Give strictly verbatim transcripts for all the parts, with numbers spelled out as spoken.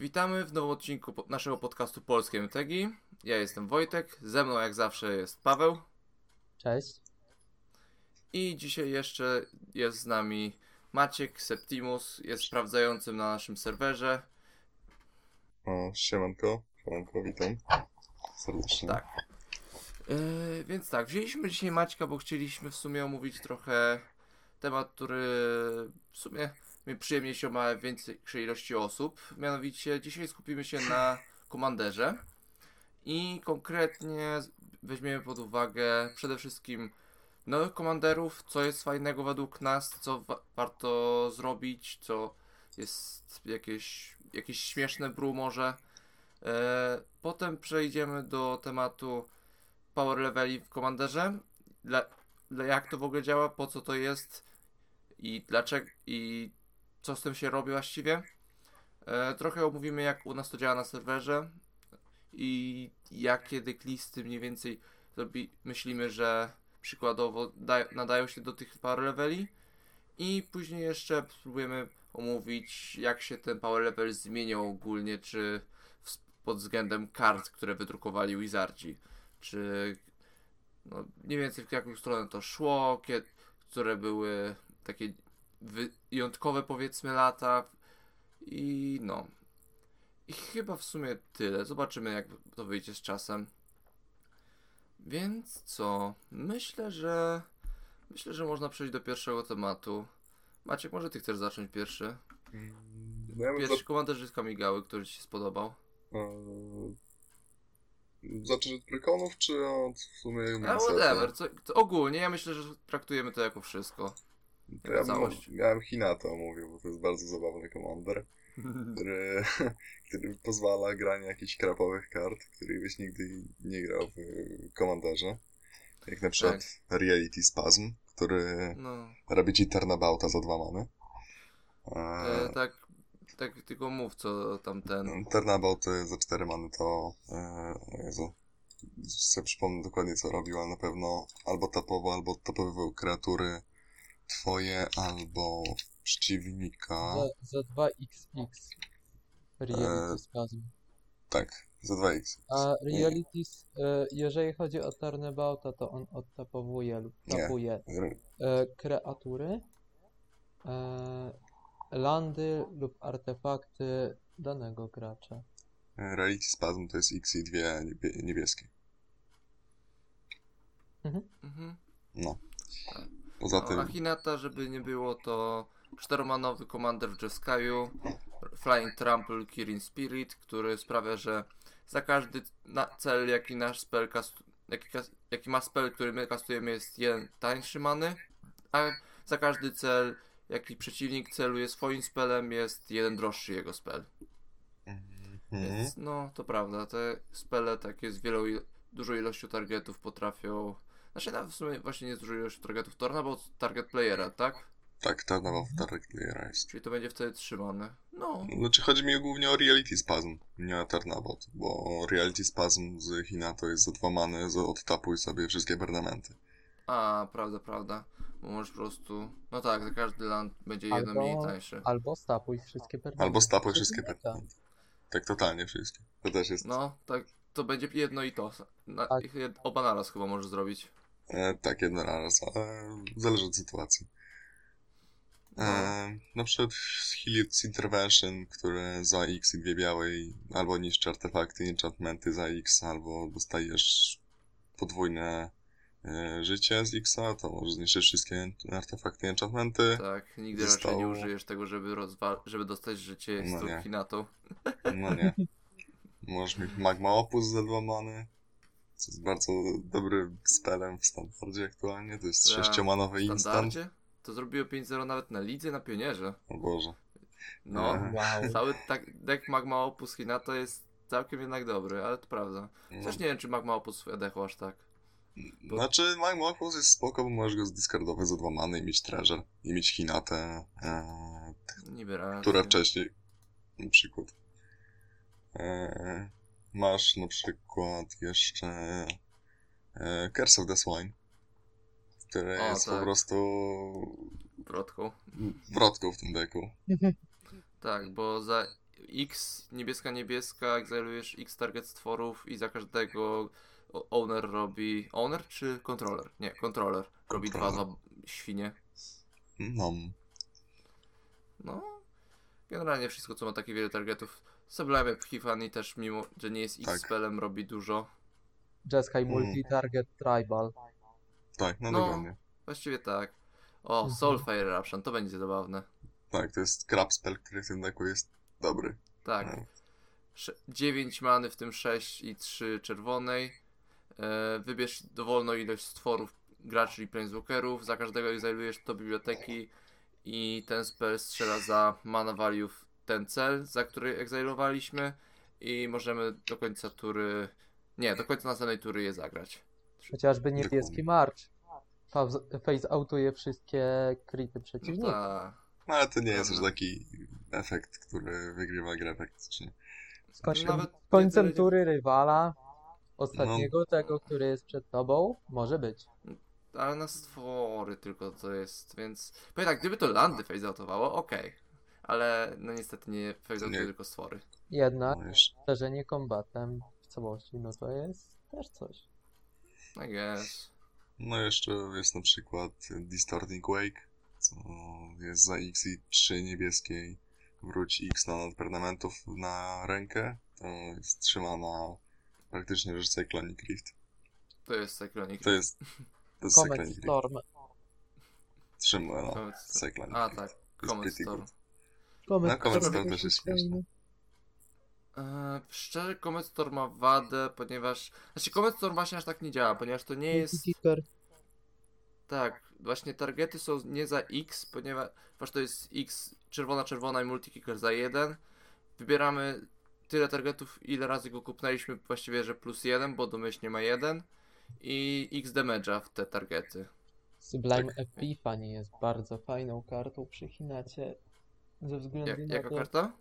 Witamy w nowym odcinku naszego podcastu Polskie M T G. Ja jestem Wojtek, ze mną jak zawsze jest Paweł. Cześć. I dzisiaj jeszcze jest z nami Maciek Septimus, jest sprawdzającym na naszym serwerze. O, siemanko, siemanko, witam serdecznie. Tak. Yy, więc tak, wzięliśmy dzisiaj Maćka, bo chcieliśmy w sumie omówić trochę temat, który w sumie przyjemnie się ma większej ilości osób. Mianowicie dzisiaj skupimy się na komanderze i konkretnie weźmiemy pod uwagę przede wszystkim nowych komanderów, co jest fajnego według nas, co wa- warto zrobić, co jest jakieś, jakieś śmieszne brew może. Yy, potem przejdziemy do tematu power leveli w komanderze, dla, dla jak to w ogóle działa, po co to jest i dlaczego i co z tym się robi właściwie. E, trochę omówimy, jak u nas to działa na serwerze i jakie decklisty mniej więcej robi, myślimy, że przykładowo da, nadają się do tych power leveli. I później jeszcze spróbujemy omówić, jak się ten power level zmieniał ogólnie, czy w, pod względem kart, które wydrukowali Wizardzi, czy no, mniej więcej w jaką stronę to szło, kiedy, które były takie wyjątkowe, powiedzmy, lata i no i chyba w sumie tyle. Zobaczymy, jak to wyjdzie z czasem. Więc co? Myślę, że myślę, że można przejść do pierwszego tematu. Maciek, może ty chcesz zacząć pierwszy? Ja pierwszy za... komanderzyk Kamigały, który ci się spodobał. Eee... Zacząć od prekonów, czy od w sumie... A whatever, co, ogólnie ja myślę, że traktujemy to jako wszystko. To ja całość. Miałem Hinata mówił, bo to jest bardzo zabawny komander, który, który pozwala granie jakichś krapowych kart, których byś nigdy nie grał w komanderze. Jak na przykład tak. Reality Spasm, który no. robi ci Turnabouta za dwa many. E, tak, tak tylko mów, co tamten... Turnabout za cztery many to... E, o Jezu. Sobie przypomnę dokładnie, co robił, ale na pewno albo tapował, albo tapowywał kreatury twoje albo przeciwnika. Za, za dwa iks iks. Reality e, Spasm. Tak, za dwa iks iks. A Reality, e, jeżeli chodzi o Turnabouta, to on odtapowuje lub tapuje e, kreatury, e, landy lub artefakty danego gracza. Reality Spasm to jest X i dwie niebie- niebieskie. Mhm. mhm. No. Poza tym... no, a Hinata, żeby nie było, to czteromanowy komander w Jeskau, Flying Trample, Kirin Spirit, który sprawia, że za każdy na- cel, jaki nasz spell kastu- jaki, kas- jaki ma spell, który my kastujemy, jest jeden tańszy many, a za każdy cel, jaki przeciwnik celuje swoim spellem, jest jeden droższy jego spell. Mhm. Więc no, to prawda, te spele takie z wielą, dużą ilością targetów potrafią... Znaczy nawet w sumie właśnie nie zużyję już targetów Turnabout, target playera, tak? Tak, Turnabout target playera jest. Czyli to będzie wtedy trzymane. No. Znaczy chodzi mi głównie o Reality Spasm, nie o Turnabout, bo Reality Spasm z Hinato jest za dwa many, odtapuj sobie wszystkie permanenty. A, prawda, prawda. Bo możesz po prostu... No tak, za każdy land będzie albo, jeden mniej tańszy. Albo stapuj wszystkie permanenty. Albo stapuj wszystkie permanenty. Tak totalnie wszystkie. To też jest... No, tak, to będzie jedno i to. Na, A... Oba naraz chyba możesz zrobić. E, tak, jedno raz, ale zależy od sytuacji. E, na przykład Helios Intervention, które za X i dwie białej albo niszczy artefakty, enchantmenty za X, albo dostajesz podwójne e, życie z X-a, to możesz zniszczyć wszystkie artefakty, enchantmenty. Tak, nigdy Zostało... raczej nie użyjesz tego, żeby, rozwa- żeby dostać życie z no Hinatą. No nie. Możesz mieć Magma Opus za dwa many. Co jest bardzo dobrym spelem w Stanfordzie aktualnie, to jest sześciomanowy instant. To zrobiło pięć zero nawet na lidze, na Pionierze. O Boże. No, wow. Cały tak, deck Magma Opus Hinata jest całkiem jednak dobry, ale to prawda. Też nie wiem, czy Magma Opus odechło aż tak. Bo... Znaczy Magma Opus jest spoko, bo możesz go zdiskardować za dwa many i mieć treasure, i mieć Hinatę, e, t- która wcześniej, na przykład. E, Masz na przykład jeszcze e, Curse of the Swine, które o, jest tak. po prostu... Wrotką. Wrotką w tym deku. Tak, bo za X, niebieska, niebieska, egzalujesz X target stworów i za każdego owner robi... Owner czy controller? Nie, controller. Robi dwa za świnie. No. No. Generalnie wszystko, co ma takie wiele targetów. Sublime Epiphany też, mimo że nie jest X-spelem, tak, robi dużo. Jeskau multi-target tribal. Tak, no, no dokładnie. Właściwie tak. O, mhm. Soulfire Eruption, to będzie zabawne. Tak, to jest crap spell, który w tym deku jest dobry. Tak. No. dziewięć many, w tym sześć i trzy czerwonej. E, wybierz dowolną ilość stworów graczy i planeswalkerów. Za każdego egzalujesz do biblioteki i ten spell strzela za mana value ten cel, za który egzalowaliśmy i możemy do końca tury... Nie, do końca następnej tury je zagrać. Chociażby niebieski marcz. Face outuje wszystkie crity przeciwników. No, no ale to nie jest już taki efekt, który wygrywa grę praktycznie. Z końcem, końcem tury rywala, ostatniego no, tego, który jest przed tobą, może być. Ale na stwory tylko to jest, więc... Powiem tak, gdyby to landy face outowało, okej. Okay. Ale no niestety nie face outuje tylko stwory. Jednak szerzenie kombatem w całości, no to jest też coś. I guess. No jeszcze jest na przykład Distorting Wake, co jest za X i trzy niebieskiej. Wróć X na permanentów na rękę, to jest trzymana praktycznie rzecz Cyclonic Rift. To jest Cyclonic Rift. To jest, to jest Cyclonic Rift. Storm. Trzyma na Comet Cyclonic Storm. Rift. A tak, Comet Storm. Comet, no, Comet Storm też jest śmieszne. Szczerze, Comet Storm ma wadę, ponieważ... Znaczy, Comet Storm właśnie aż tak nie działa, ponieważ to nie jest... Tak, właśnie targety są nie za X, ponieważ to jest X, czerwona, czerwona i multikicker za jeden. Wybieramy tyle targetów, ile razy go kupnęliśmy, właściwie, że plus jeden, bo domyślnie ma jeden. I X damage'a w te targety. Sublime tak. Epiphany jest bardzo fajną kartą przy Hinacie. Ze względu Jak, na jaka to... karta?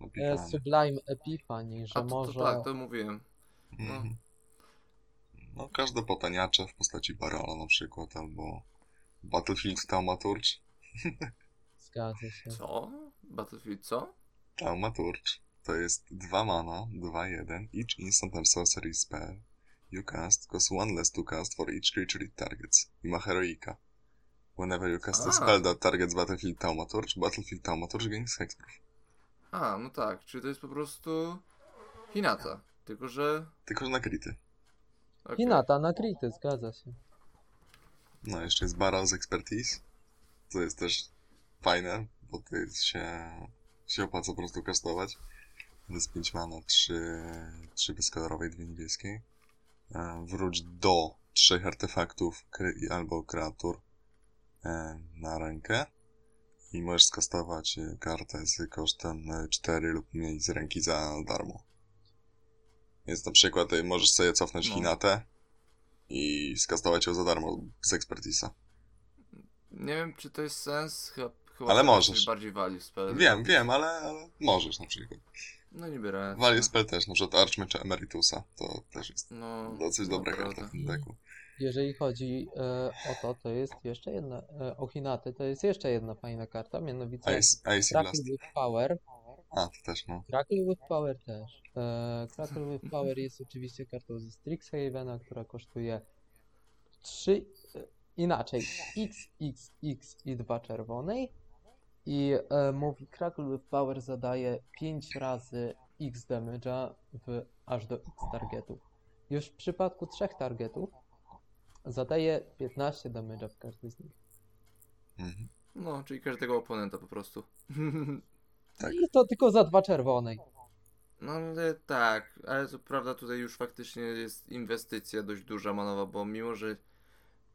Epiphany. Sublime Epiphany, że A, to, to, może... tak, to mówiłem. No, mm. no każde potaniacze w postaci Barala na przykład, albo Battlefield Taumaturge. Zgadza się. Co? Battlefield co? Taumaturge. To jest dwa mana, dwa jeden, each instant and sorcery spell you cast, cause one less to cast for each creature it targets. I ma heroika. Whenever you cast A. a spell that targets Battlefield Taumaturge, Battlefield Taumaturge gains hexproof. A, no tak, czyli to jest po prostu Hinata, tylko że... Tylko że na krity. Okay. Hinata na krity, zgadza się. No, jeszcze jest Boros Expertise, co jest też fajne, bo to jest się, się opłaca po prostu kastować. To jest pięć mana, trzy bezkolorowej, dwie niebieskiej. Wróć do trzech artefaktów kre, albo kreatur na rękę. I możesz skastować kartę z kosztem cztery lub mniej z ręki za darmo. Więc na przykład możesz sobie cofnąć no. Hinatę i skastować ją za darmo z Expertisa. Nie wiem, czy to jest sens, chyba, chyba ale możesz. Bardziej value spell. Wiem, wiem, ale, ale możesz na przykład. No nie biorę. Value spell też, na przykład Archmage Emeritusa, to też jest no, dosyć no, dobra karta w tym deku. Jeżeli chodzi e, o to, to jest jeszcze jedna, e, o Hinatę, to jest jeszcze jedna fajna karta, mianowicie Crackle with Power. A, to też, no. Crackle with Power też. E, Crackle with Power jest oczywiście kartą ze Strixhavena, która kosztuje trzy, e, inaczej, XXX i dwa czerwonej. I e, mówi, Crackle with Power zadaje pięć razy X damage'a w aż do X targetów. Już w przypadku trzech targetów zadaje piętnaście damage'a w każdy z nich. Mhm. No, czyli każdego oponenta po prostu. Tak. I to tylko za dwa czerwonej. No ale tak, ale to prawda, tutaj już faktycznie jest inwestycja dość duża manowa, bo mimo, że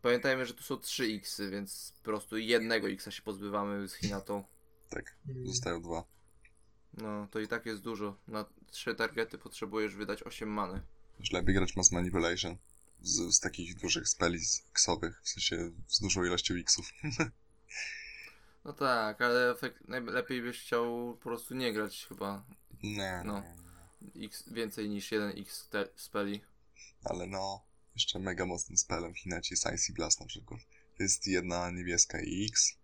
pamiętajmy, że tu są trzy Xy, więc po prostu jednego Xa się pozbywamy z Hinatą. Tak, zostają dwa. No, to i tak jest dużo. Na trzy targety potrzebujesz wydać osiem many. Już lepiej grać mass manipulation. Z, z takich dużych speli xowych, w sensie z dużą ilością xów. No tak, ale efekt, najlepiej byś chciał po prostu nie grać chyba. Nie, no. nie. X, więcej niż jeden x te, speli. Ale no, jeszcze mega mocnym spelem w Hinacie jest Icy Blast na przykład. To jest jedna niebieska i X.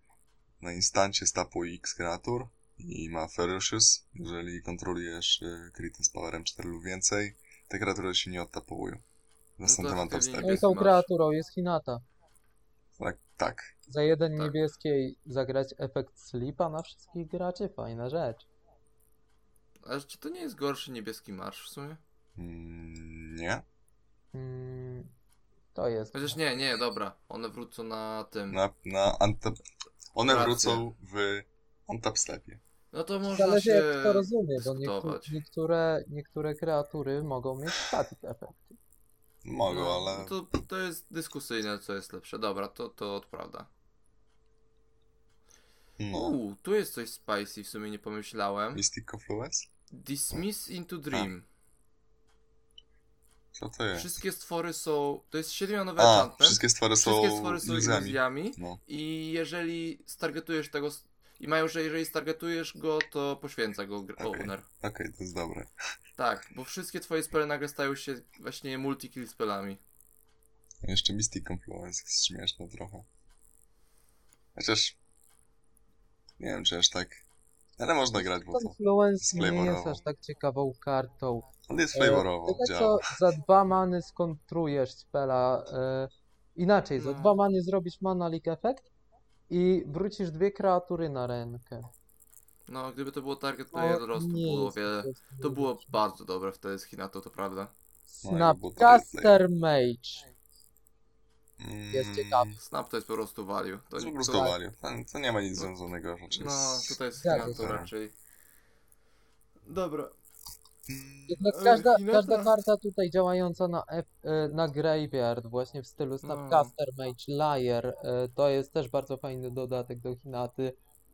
Na instancie stapuj X kreatur, i ma Ferocious, jeżeli kontrolujesz Krita z powerem cztery lub więcej, te kreatury się nie odtapowują. Następna no tą kreaturą jest Hinata. Tak, tak. Za jeden tak. Niebieskiej zagrać efekt Slipa na wszystkich graczy, fajna rzecz. A czy to nie jest gorszy niebieski marsz w sumie? Mm, nie. Mm, to jest. Chociaż nie, nie, dobra. One wrócą na tym. Na, na antep... One Rację. wrócą w untap stepie. No to można zależy, się jak to rozumie, bo niektóre, niektóre, niektóre kreatury mogą mieć static efekty. Mogą, no, ale... To, to jest dyskusyjne, co jest lepsze. Dobra, to, to odprawda. No. Uuu, tu jest coś spicy, w sumie nie pomyślałem. Mystic Confluence? Dismiss into Dream. A. Co to jest? Wszystkie stwory są... To jest siedmianowy enchantment. Wszystkie stwory są Wszystkie stwory są iluzjami. No. I jeżeli stargetujesz tego... I mają, że jeżeli stargetujesz go, to poświęca go owner. Okej, okay. okay, to jest dobre. Tak, bo wszystkie twoje spele nagle stają się właśnie multi-kill spelami. A jeszcze Mystic Confluence jest śmieszne trochę. Chociaż... Nie wiem, czy aż tak... Ale można grać, bo to Confluence nie jest aż tak ciekawą kartą. On jest flavorową, e, działa. Co za dwa many skontrujesz spela... E, inaczej, za no. dwa many zrobisz mana leak effect i wrócisz dwie kreatury na rękę. No, gdyby to było target player no, rostu, było wiele... To było bardzo dobre wtedy z Hinato, to prawda. Snapcaster Mage. Jest ciekawy. Snap to jest po prostu value. To jest po prostu to... value. Tam, to nie ma nic związanego raczej. No, tutaj jest tak, Hinato raczej. Dobra. Jednak każda, Hinata... każda karta tutaj działająca na, F, na Graveyard, właśnie w stylu Snapcaster, no. Mage, Liar, to jest też bardzo fajny dodatek do Hinaty.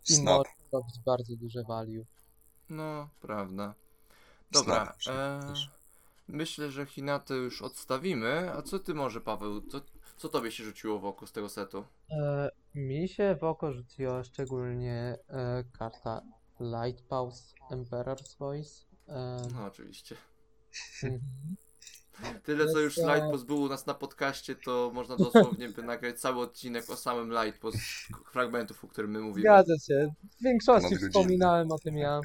I może robić bardzo duże value. No, prawda. Dobra, Snap, e... myślę, że Hinatę już odstawimy. A co ty może, Paweł? Co, co tobie się rzuciło w oko z tego setu? E, mi się w oko rzuciła szczególnie e, karta Light Paws, Emperor's Voice. E... No oczywiście. Tyle co już Light Paws był u nas na podcaście, to można dosłownie by nagrać cały odcinek o samym Light Paws fragmentów, o którym my mówimy. Zgadza się. W większości wspominałem o tym ja.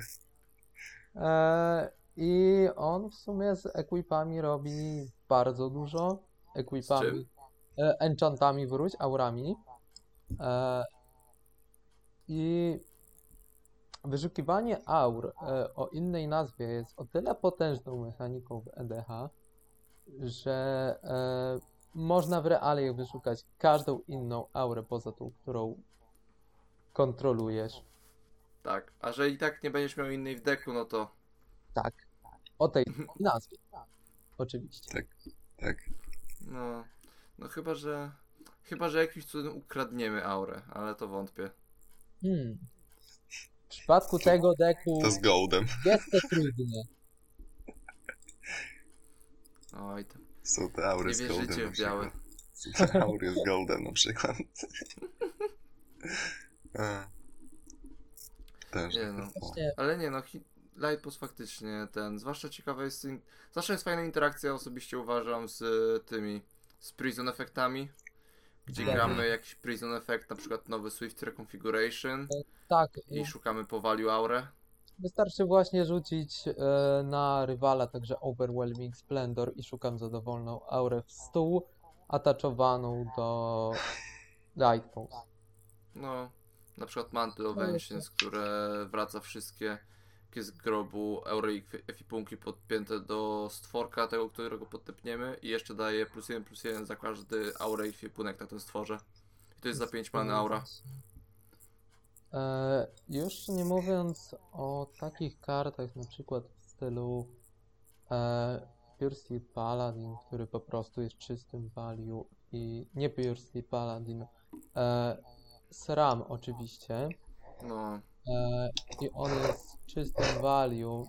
E, I on w sumie z equipami robi bardzo dużo. Equipami. E, enchantami wróć, aurami. E, I wyszukiwanie aur e, o innej nazwie jest o tyle potężną mechaniką w E D H, że e, można w realiach wyszukać każdą inną aurę poza tą, którą kontrolujesz. Tak, a że i tak nie będziesz miał innej w deku, no to... Tak, o tej nazwie, oczywiście. Tak, tak. No, no chyba, że chyba, że jakimś cudem ukradniemy aurę, ale to wątpię. Hmm. W przypadku to, tego deku... To z goldem. Jest to trudne. Oj, to... Są te aury z goldem. Nie wierzycie w białe. Są te aury z goldem na przykład. Też. Nie no. Ale nie no, Light Paws faktycznie ten, zwłaszcza ciekawa jest, zawsze jest fajna interakcja, osobiście uważam, z tymi, z prison efektami, gdzie gramy jakiś prison effect, na przykład nowy Swift Reconfiguration tak, i no. szukamy po value aurę. Wystarczy właśnie rzucić y, na rywala także Overwhelming Splendor i szukam za dowolną aurę w stół, ataczowaną do Light Paws. No, na przykład Mantle of Vengeance, które wraca wszystkie z grobu euro i efipunki podpięte do stworka tego, którego podtepniemy i jeszcze daje plus jeden, plus jeden za każdy aurę i ekwipunek na tym stworze. I to jest za pięć mana aura. E, już nie mówiąc o takich kartach, na przykład w stylu e, Piercy Paladin, który po prostu jest czystym value i nie Piercy Paladin, e, SRAM oczywiście. No. I on jest czystym value,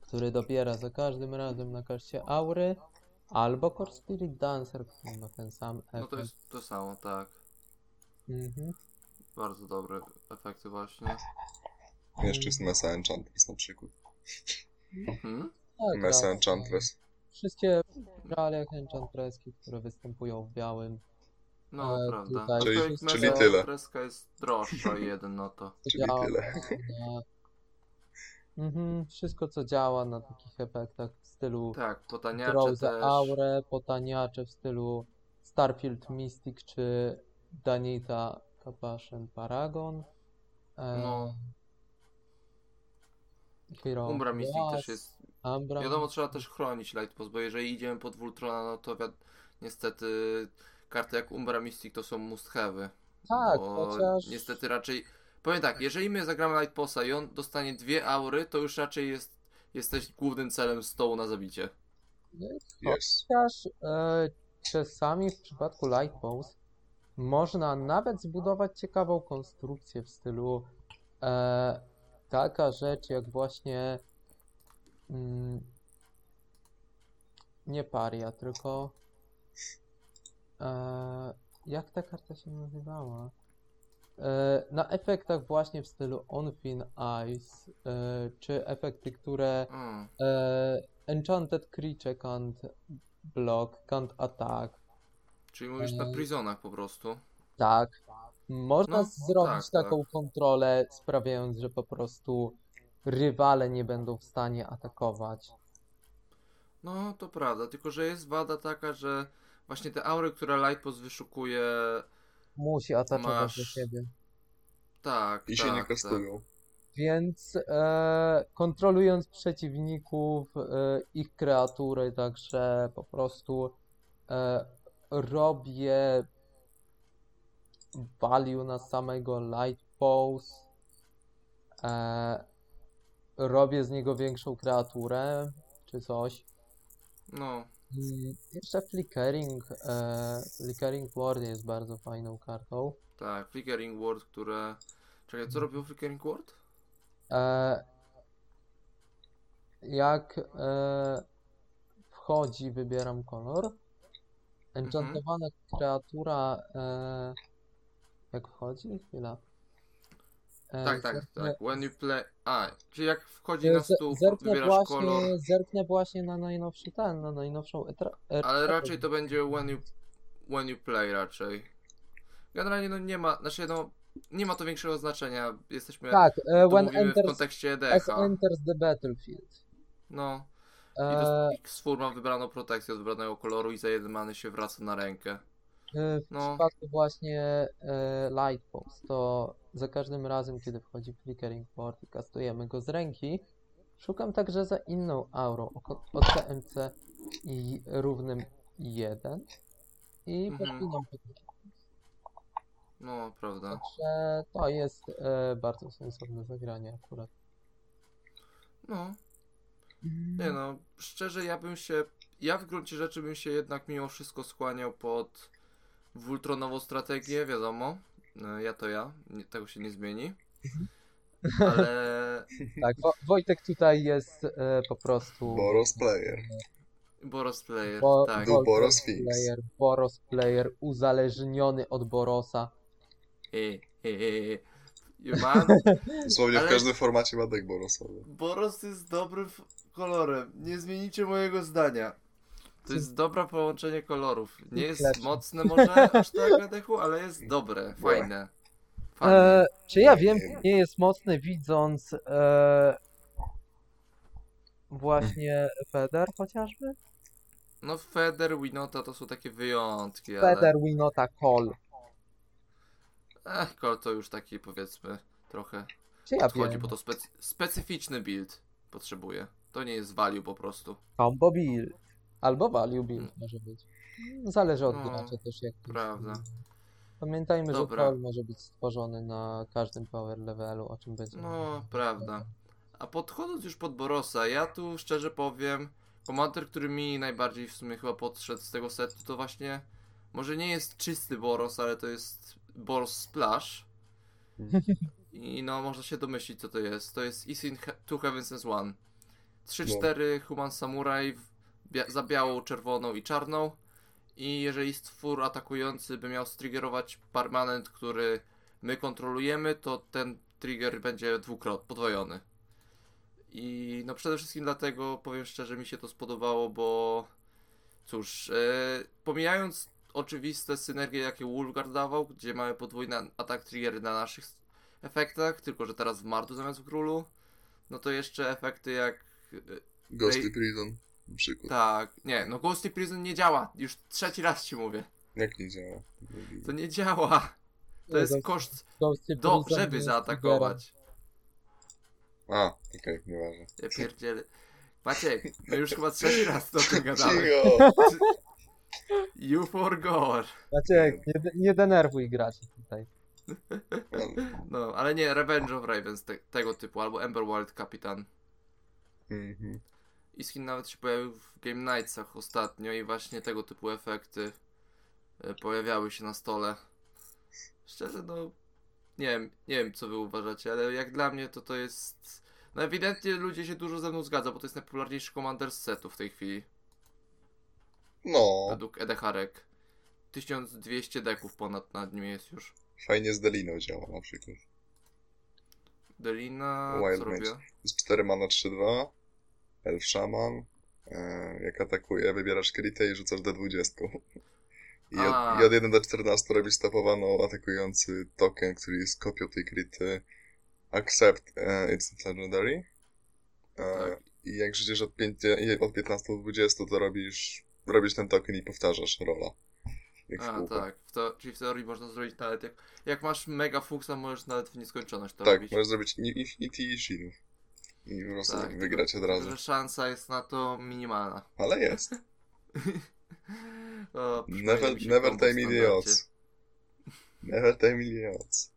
który dobiera za każdym razem na karcie aury, albo Core Spirit Dancer, który ma ten sam efekt. No to jest to samo, tak. Mhm. Bardzo dobre efekty właśnie. Jeszcze jest Mesa Enchantress na przykład. Mhm. Tak, Mesa Enchantress. Wszystkie realiach enchantresski, które występują w białym. No, e, prawda. Czyli, czyli tyle. Kreska jest droższa jeden, no to. Czyli tyle. Mhm, wszystko co działa na takich efektach w stylu tak, potaniacze też. Aure, potaniacze w stylu Starfield Mystic czy Danita Kapashen Paragon. E... No. Hero Umbra Mystic Glass, też jest. Umbra. Wiadomo, trzeba też chronić Light Paws, bo jeżeli idziemy pod Vultrona, no to wiad... niestety karty jak Umbra Mystic to są must have'y. Tak, bo chociaż... niestety raczej... Powiem tak, jeżeli my zagramy Light Pawsa i on dostanie dwie aury, to już raczej jest, jesteś głównym celem stołu na zabicie. Yes. Chociaż e, czasami w przypadku Light Paws można nawet zbudować ciekawą konstrukcję w stylu e, taka rzecz jak właśnie mm, nie paria, tylko e, jak ta karta się nazywała? Na efektach właśnie w stylu On Thin Ice, czy efekty, które mm. Enchanted Creature can't block, can't attack. Czyli mówisz na prisonach po prostu. Tak. Można no, zrobić tak, taką tak. kontrolę, sprawiając, że po prostu rywale nie będą w stanie atakować. No to prawda, tylko że jest wada taka, że właśnie te aury, które Light Paws wyszukuje, musi atakować Masz... do siebie. Tak, I tak, się nie kastują. Tak. Więc e, kontrolując przeciwników, e, ich kreatury, także po prostu e, robię value na samego Light Paws. E, robię z niego większą kreaturę, czy coś. No. I jeszcze Flickering, e, Flickering Ward jest bardzo fajną kartą. Tak, Flickering Ward, które... Czekaj, co robił Flickering Ward? E, jak e, wchodzi, wybieram kolor. Enchantowana mhm. kreatura... E, jak wchodzi? Chwila. E, tak, tak, zerknę, tak. When you play... A, czyli jak wchodzi na stół, wybierasz właśnie, kolor. Zerknę właśnie na najnowszy ten, na najnowszą etra... etra... Ale raczej to będzie when you, when you play raczej. Generalnie no nie ma, znaczy no, nie ma to większego znaczenia. Jesteśmy tak, uh, when enters, w kontekście E D H. Enters the battlefield. No. I to uh, X cztery ma wybraną protekcję od wybranego koloru i za jeden many się wraca na rękę. W no. przypadku właśnie e, Light Paws, to za każdym razem, kiedy wchodzi Flickering Ward i kastujemy go z ręki, szukam także za inną aurą o K M C i równym jeden i mm-hmm. podpinam No, prawda. Także to jest e, bardzo sensowne zagranie akurat. No. Nie no, szczerze ja bym się, ja w gruncie rzeczy bym się jednak mimo wszystko skłaniał pod Wultronową strategię, wiadomo, ja to ja, nie, tego się nie zmieni, ale... Tak, bo Wojtek tutaj jest e, po prostu... Boros player. Boros player, bo, tak. Bo, Boros player, Boros player, uzależniony od Borosa. Ej, ej, ej, mam... Dosłownie ale... w każdym formacie ma deck Borosowy. Boros jest dobrym kolorem, nie zmienicie mojego zdania. To jest dobre połączenie kolorów. Nie jest Lecz. mocne może aż tak na dechu, ale jest dobre, fajne. fajne. E, czy ja wiem, nie jest mocny, widząc e, właśnie Feather chociażby? No Feather, Winota to są takie wyjątki, ale... Feather, Winota, Kol. Ech, Kol to już taki powiedzmy trochę czy ja odchodzi, wiem? Bo to specy- specyficzny build potrzebuje. To nie jest value po prostu. Combo build. Albo value build może być. Zależy od no, gracza też jak to prawda. Jest. Pamiętajmy, Dobra. że Kol może być stworzony na każdym power levelu, o czym będzie. No, prawda. A podchodząc już pod Borosa, ja tu szczerze powiem, komandor, który mi najbardziej w sumie chyba podszedł z tego setu, to właśnie może nie jest czysty Boros, ale to jest Boros Splash. I no, można się domyślić co to jest. To jest Is in Two Heavens as One. trzy cztery Human Samurai Bia- za białą, czerwoną i czarną i jeżeli stwór atakujący by miał striggerować permanent, który my kontrolujemy, to ten trigger będzie dwukrotnie podwojony. I no przede wszystkim dlatego, powiem szczerze, mi się to spodobało, bo cóż, yy, pomijając oczywiste synergie jakie Wolfguard dawał, gdzie mamy podwójny atak triggery na naszych efektach, tylko że teraz w Mardu zamiast w Królu, no to jeszcze efekty jak... Ghostly Prison na przykład. Tak, nie, no Ghostly Prison nie działa, już trzeci raz ci mówię. Jak nie działa? To nie działa. To jest koszt do, żeby zaatakować. A, okej, okay, nieważne. Ja pierdzielę. Maciek, my już chyba trzeci raz do tego gadamy. You forgot. Maciek, nie, nie denerwuj graczy tutaj. No, ale nie, Revenge of Ravens te, tego typu, albo Ember Wild Kapitan. Mhm. Iskin nawet się pojawił w Game Nightsach ostatnio i właśnie tego typu efekty pojawiały się na stole. Szczerze, no nie wiem, nie wiem co wy uważacie, ale jak dla mnie to to jest... No ewidentnie ludzie się dużo ze mną zgadza, bo to jest najpopularniejszy Commander z setu w tej chwili. No. Według Edecharek. tysiąc dwieście deków ponad nad nim jest już. Fajnie z Deliną działa na przykład. Delina... Wild co robię? Jest cztery mana trzy dwa. Elf Shaman. E, jak atakuje, wybierasz krytę i rzucasz D dwadzieścia. I od, I od jeden do czternastu robisz stopowano atakujący token, który jest kopią tej kryty. Accept uh, Instant Legendary. Uh, tak. I jak żyjesz od, od piętnastu do dwudziestu, to robisz, robisz ten token i powtarzasz rola. A, tak. W to, czyli w teorii można zrobić nawet, jak, jak masz mega fuksa, możesz nawet w nieskończoność to tak, robić. Tak, możesz zrobić Infinity i Shield. I po prostu tak, wygrać to, od razu. Że szansa jest na to minimalna. Ale jest. O, never never time in the odds. Never time in the odds.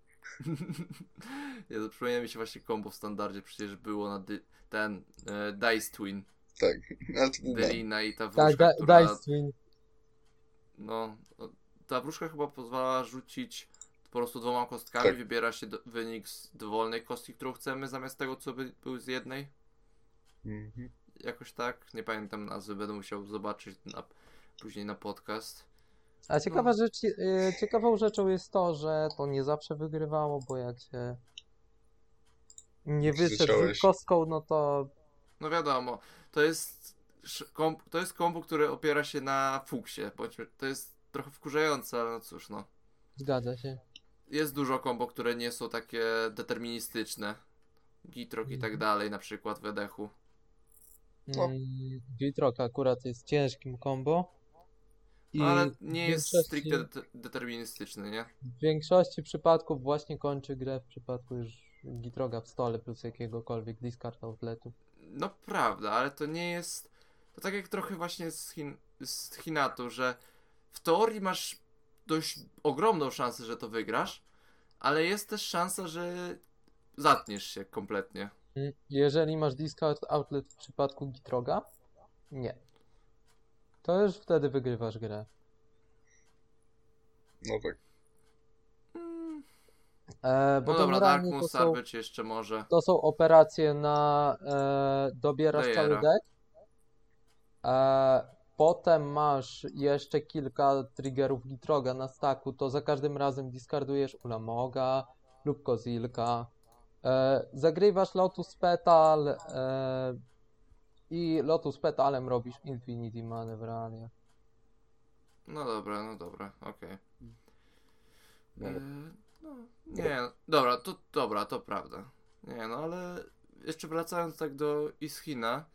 Ja to przypomina mi się właśnie kombo w standardzie, przecież było na dy- ten e, Dice Twin. Tak, Delina i ta wróżka, tak, która... Dice Twin. No, ta wróżka chyba pozwala rzucić po prostu dwoma kostkami, tak. Wybiera się do, wynik z dowolnej kostki, którą chcemy, zamiast tego, co by był z jednej. Mhm. Jakoś tak, nie pamiętam nazwy, będę musiał zobaczyć na, później na podcast. A ciekawa rzecz, ciekawą rzeczą jest to, że to nie zawsze wygrywało, bo jak się nie wyszedł z kostką, no to... No wiadomo, to jest to jest kombo, które opiera się na fuksie. To jest trochę wkurzające, ale no cóż, no. Zgadza się. Jest dużo kombo, które nie są takie deterministyczne. Gitrog i tak dalej, na przykład w Edechu. No. Gitrog akurat jest ciężkim kombo. I ale nie jest stricte de- deterministyczny, nie? W większości przypadków właśnie kończy grę w przypadku już Gitroga w stole plus jakiegokolwiek discard outletu. No prawda, ale to nie jest... To tak jak trochę właśnie z, Hin- z Hinatą, że w teorii masz dość ogromną szansę, że to wygrasz, ale jest też szansa, że zatniesz się kompletnie. Jeżeli masz discard outlet w przypadku Gitroga? Nie. To już wtedy wygrywasz grę. No tak. Hmm. E, bo no dobra, Dark Moon być jeszcze może. To są operacje na... E, dobierasz Dejera. Cały deck. E, potem masz jeszcze kilka triggerów Gitroga na staku, to za każdym razem discardujesz Ulamoga lub Kozilka. E, zagrywasz Lotus Petal. E, I Lotus Petalem robisz Infinity Manewranie. No dobra, no dobra, okej. Okay. Eee, no, nie, dobra, to dobra, to prawda. Nie, no ale jeszcze wracając tak do Ischina,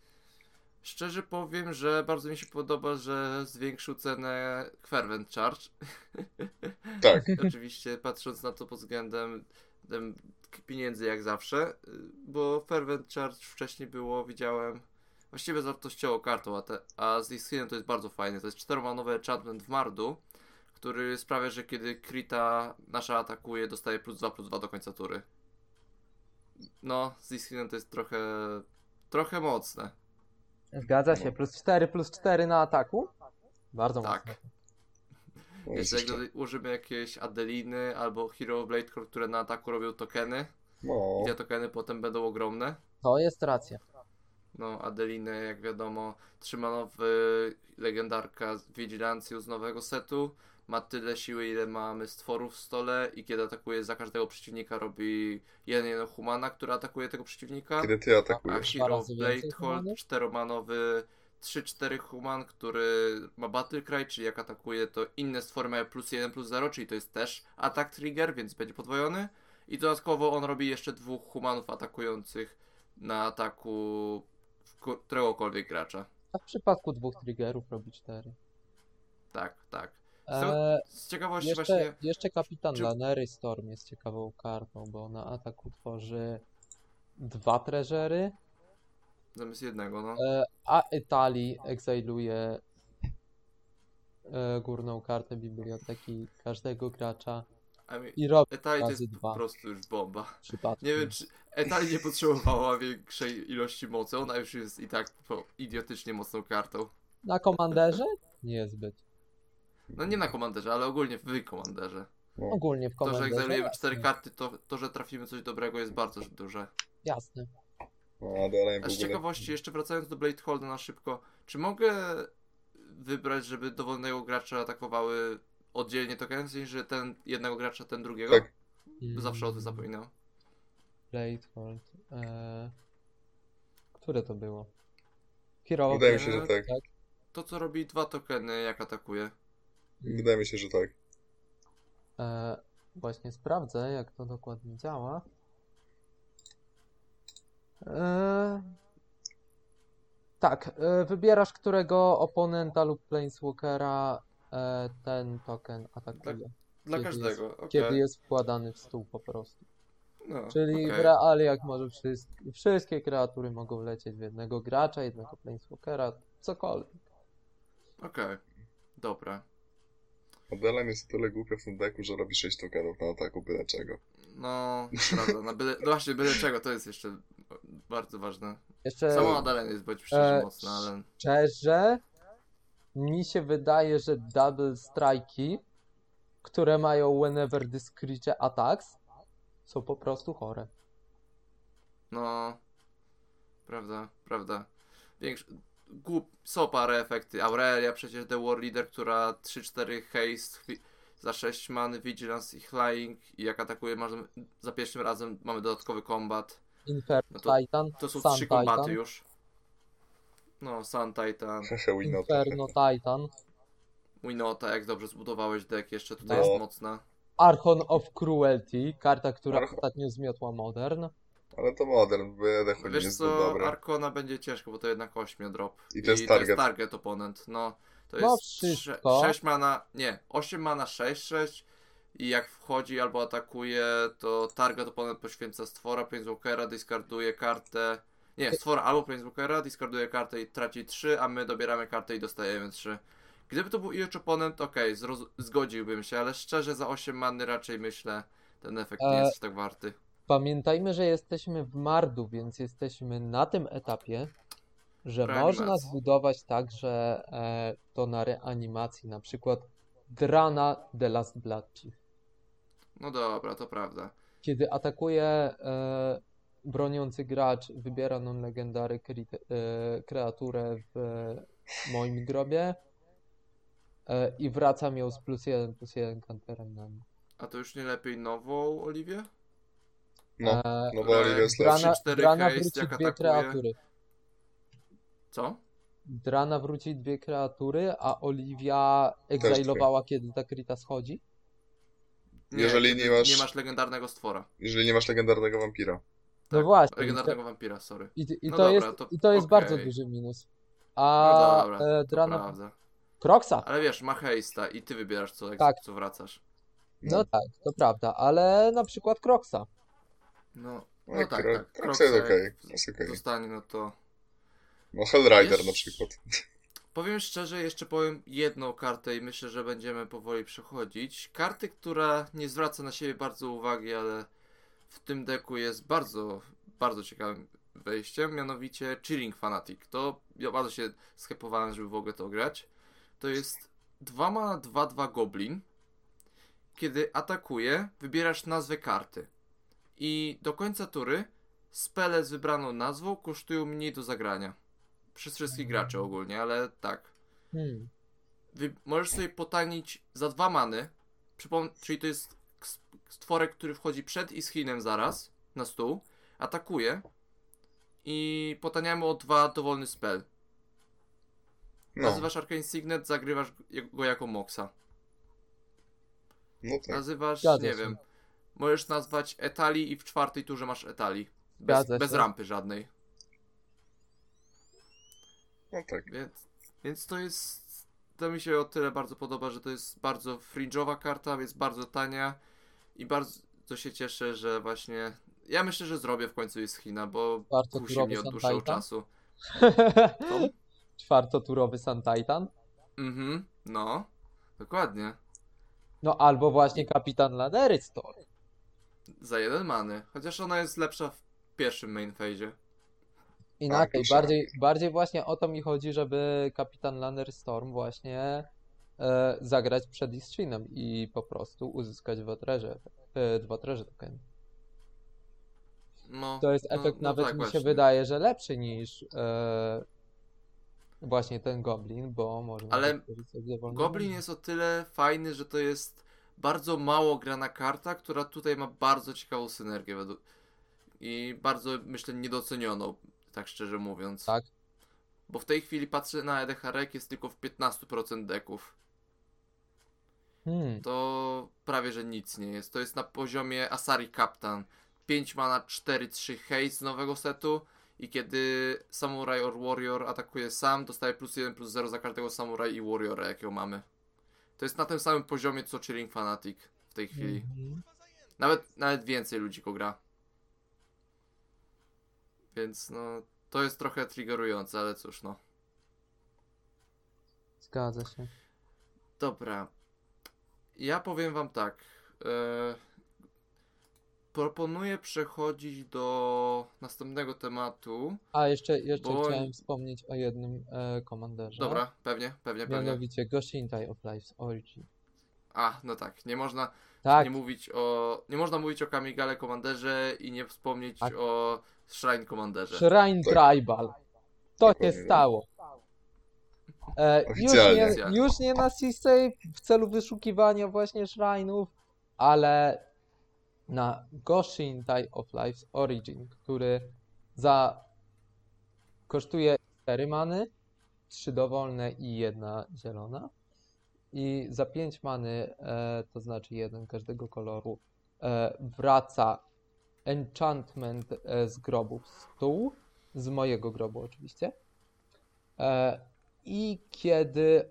szczerze powiem, że bardzo mi się podoba, że zwiększył cenę Fervent Charge. Tak. Oczywiście patrząc na to pod względem ten, pieniędzy jak zawsze, bo Fervent Charge wcześniej było, widziałem, właściwie wartościową kartą, a, te, a z Ischinem to jest bardzo fajne. To jest czteromanowy enchantment w Mardu, który sprawia, że kiedy Krita nasza atakuje, dostaje plus dwa, plus dwa do końca tury. No, z Ischinem to jest trochę... trochę mocne. Zgadza się, plus cztery, plus cztery na ataku? Bardzo tak. Mocne. Tak. Jeszcze jak użymy jakieś Adeliny albo Hero Blade, które na ataku robią tokeny, no. I te tokeny potem będą ogromne. To jest racja. No, Adelinę, jak wiadomo, trzymanowy legendarka z Vigilancją z nowego setu. Ma tyle siły, ile mamy stworów w stole i kiedy atakuje, za każdego przeciwnika robi jeden humana, który atakuje tego przeciwnika. Kiedy ty atakujesz. A Hero Bladehold, czteromanowy trzy cztery human, który ma Battle Cry, czyli jak atakuje, to inne stwory mają plus jeden, plus zero, czyli to jest też atak trigger, więc będzie podwojony. I dodatkowo on robi jeszcze dwóch humanów atakujących na ataku któregokolwiek gracza. A w przypadku dwóch triggerów robi cztery. Tak, tak. Z, eee, z ciekawości jeszcze, właśnie... Jeszcze Kapitan czy... Lanery Storm jest ciekawą kartą, bo na ataku tworzy dwa treasury. Zamiast jednego, no. Eee, a Italii egzajluje e, górną kartę biblioteki każdego gracza. I, mean, I robi Etali to jest dwa. Po prostu już bomba. Przypadku. Nie wiem, czy Etali nie potrzebowała większej ilości mocy, ona już jest i tak po idiotycznie mocną kartą. Na komanderze? Niezbyt. No nie na komanderze, ale ogólnie w komanderze. Ogólnie w komanderze. To, że egzalujemy cztery karty, to, to, że trafimy coś dobrego jest bardzo duże. Jasne. A z ciekawości, jeszcze wracając do Bladeholda na szybko, czy mogę wybrać, żeby dowolnego gracza atakowały oddzielnie tokens, że ten jednego gracza, ten drugiego? Tak. Zawsze o tym zapominam. Bladehold. Eee... Które to było? Hero. Wydaje mi się, że tak. tak. To, co robi dwa tokeny, jak atakuje. Wydaje mi się, że tak. Eee, właśnie sprawdzę, jak to dokładnie działa. Eee, tak, e, wybierasz którego oponenta lub planeswalkera e, ten token atakuje. Dla, dla kiedy każdego, jest, okay. Kiedy jest wkładany w stół po prostu. No, czyli okay. W realiach może wszystkie, wszystkie kreatury mogą lecieć w jednego gracza, jednego planeswalkera, cokolwiek. Okej, okay. Dobra. Modelem jest tyle głupia w tym deku, że robi sześć tokenów na ataku byle czego. No, prawda. Na byle, no właśnie, byle czego to jest jeszcze bardzo ważne. Jeszcze... Samo nadal jest bądź szczerze e, mocne, ale... Szczerze, mi się wydaje, że double strike'i, które mają whenever this creature attacks, są po prostu chore. No, prawda, prawda. Większ... Głup, są parę efekty. Aurelia, przecież The War Leader, która trzy cztery haste za sześć man, Vigilance i Flying, i jak atakuje za pierwszym razem mamy dodatkowy kombat. Inferno no to, Titan, to są Sun trzy Titan. Kombaty już. No, Sun Titan. Inferno Titan. Winota, jak dobrze zbudowałeś deck, jeszcze tutaj no. Jest mocna. Archon of Cruelty, karta, która Arch... ostatnio zmiotła Modern. Ale to modern, będę chodził niezbyt dobra. Wiesz co, Arkona będzie ciężko, bo to jednak osiem drop. I to jest, I target. To jest target opponent, no. To no jest sześć mana, nie, osiem mana sześć sześć i jak wchodzi albo atakuje, to target opponent poświęca stwora, planeswalkera, discarduje kartę. Nie, stwora albo planeswalkera, discarduje kartę i traci trzy, a my dobieramy kartę i dostajemy trzy. Gdyby to był each opponent, okej, okay, zgodziłbym się, ale szczerze za osiem many raczej myślę, ten efekt nie jest e... tak warty. Pamiętajmy, że jesteśmy w Mardu, więc jesteśmy na tym etapie, że reanimacja. Można zbudować także e, to na reanimacji, na przykład Drana The Last Blood Chief. No dobra, to prawda. Kiedy atakuje e, broniący gracz, wybiera non-legendary kre- e, kreaturę w e, moim grobie e, i wracam ją z plus jeden, plus jeden kanterem na mnie. A to już nie lepiej nową Oliwię? No, no bo Olivia jest lepszy. Drana wróci dwie atakuje. Kreatury. Co? Drana wróci dwie kreatury, a Olivia egzajlowała, kiedy ta krita schodzi? Nie, jeżeli nie masz... nie masz legendarnego stwora. Jeżeli nie masz legendarnego wampira. No tak, właśnie. Legendarnego to... wampira, sorry. I, i no to dobra, jest, to, i to jest okay. Bardzo duży minus. A no dobra, e, Drana... Kroksa. Ale wiesz, ma hejsta i ty wybierasz, co, tak. co wracasz. No. no tak, to prawda, ale na przykład Kroksa. No, no, no tak, tak. Kroksa jest okej. Okay. Zostanie, no to... No Hellrider Wiesz, na przykład. Powiem szczerze, jeszcze powiem jedną kartę i myślę, że będziemy powoli przechodzić. Karty, która nie zwraca na siebie bardzo uwagi, ale w tym deku jest bardzo, bardzo ciekawym wejściem, mianowicie Cheering Fanatic. To ja bardzo się skepowałem, żeby w ogóle to grać. To jest dwa mana dwa dwa Goblin. Kiedy atakuje, wybierasz nazwę karty. I do końca tury spele z wybraną nazwą kosztują mniej do zagrania. Przez wszystkich graczy ogólnie, ale tak. Hmm. Wy- możesz sobie potanić za dwa many, przypom- czyli to jest stworek, który wchodzi przed i z Hinem zaraz na stół, atakuje i potaniamy o dwa dowolny spel. No. Nazywasz Arcane Signet, zagrywasz go jako Moxa. No tak. Nazywasz, ja nie wiem... Możesz nazwać Etali i w czwartej turze masz Etali. Bez, bez rampy żadnej. No tak. Więc, więc to jest... To mi się o tyle bardzo podoba, że to jest bardzo fringe'owa karta, więc bardzo tania. I bardzo się cieszę, że właśnie... Ja myślę, że zrobię w końcu jest China, bo kusi mnie od dłuższego czasu. To... Czwartoturowy Sun Titan? Mhm, no. Dokładnie. No albo właśnie Kapitan Ladery Story. Za jeden many. Chociaż ona jest lepsza w pierwszym main phase'ie. Inaczej, bardziej, bardziej właśnie o to mi chodzi, żeby Kapitan Lander Storm właśnie e, zagrać przed Istrzinem i po prostu uzyskać dwa treasure, e, dwa treasure token. No, to jest efekt, no, nawet no tak mi właśnie. się wydaje, że lepszy niż e, właśnie ten Goblin, bo można... Ale Goblin jest o tyle fajny, że to jest bardzo mało grana karta, która tutaj ma bardzo ciekawą synergię według... i bardzo, myślę, niedocenioną. Tak szczerze mówiąc. Tak. Bo w tej chwili patrzę na E D H R E K, jest tylko w piętnaście procent deków. Hmm. To prawie, że nic nie jest. To jest na poziomie Asari Captain. pięć mana, cztery trzy hejs z nowego setu. I kiedy Samurai or Warrior atakuje sam, dostaje plus jeden, plus zero za każdego Samurai i Warriora, jakiego mamy. To jest na tym samym poziomie, co Chilling Fanatic w tej chwili. Hmm. Nawet, nawet więcej ludzi go gra. Więc no, to jest trochę triggerujące, ale cóż, no. Zgadza się. Dobra. Ja powiem wam tak. Yy, proponuję przechodzić do następnego tematu. A, jeszcze, jeszcze bo... chciałem wspomnieć o jednym e, komanderze. Dobra, pewnie, pewnie, pewnie. Mianowicie Goshintai of Life's Origin. A, no tak, nie można tak. nie mówić o... Nie można mówić o Kamigale Komanderze i nie wspomnieć tak. o... Shrine Commanderze. Shrine tak. Tribal. To się stało. E, już, nie, już nie na C-Save w celu wyszukiwania właśnie Shrine'ów, ale na Goshintai of Life's Origin, który za kosztuje cztery many, trzy dowolne i jedna zielona. I za pięć many, e, to znaczy jeden każdego koloru, e, wraca enchantment z grobów stół, z mojego grobu oczywiście, i kiedy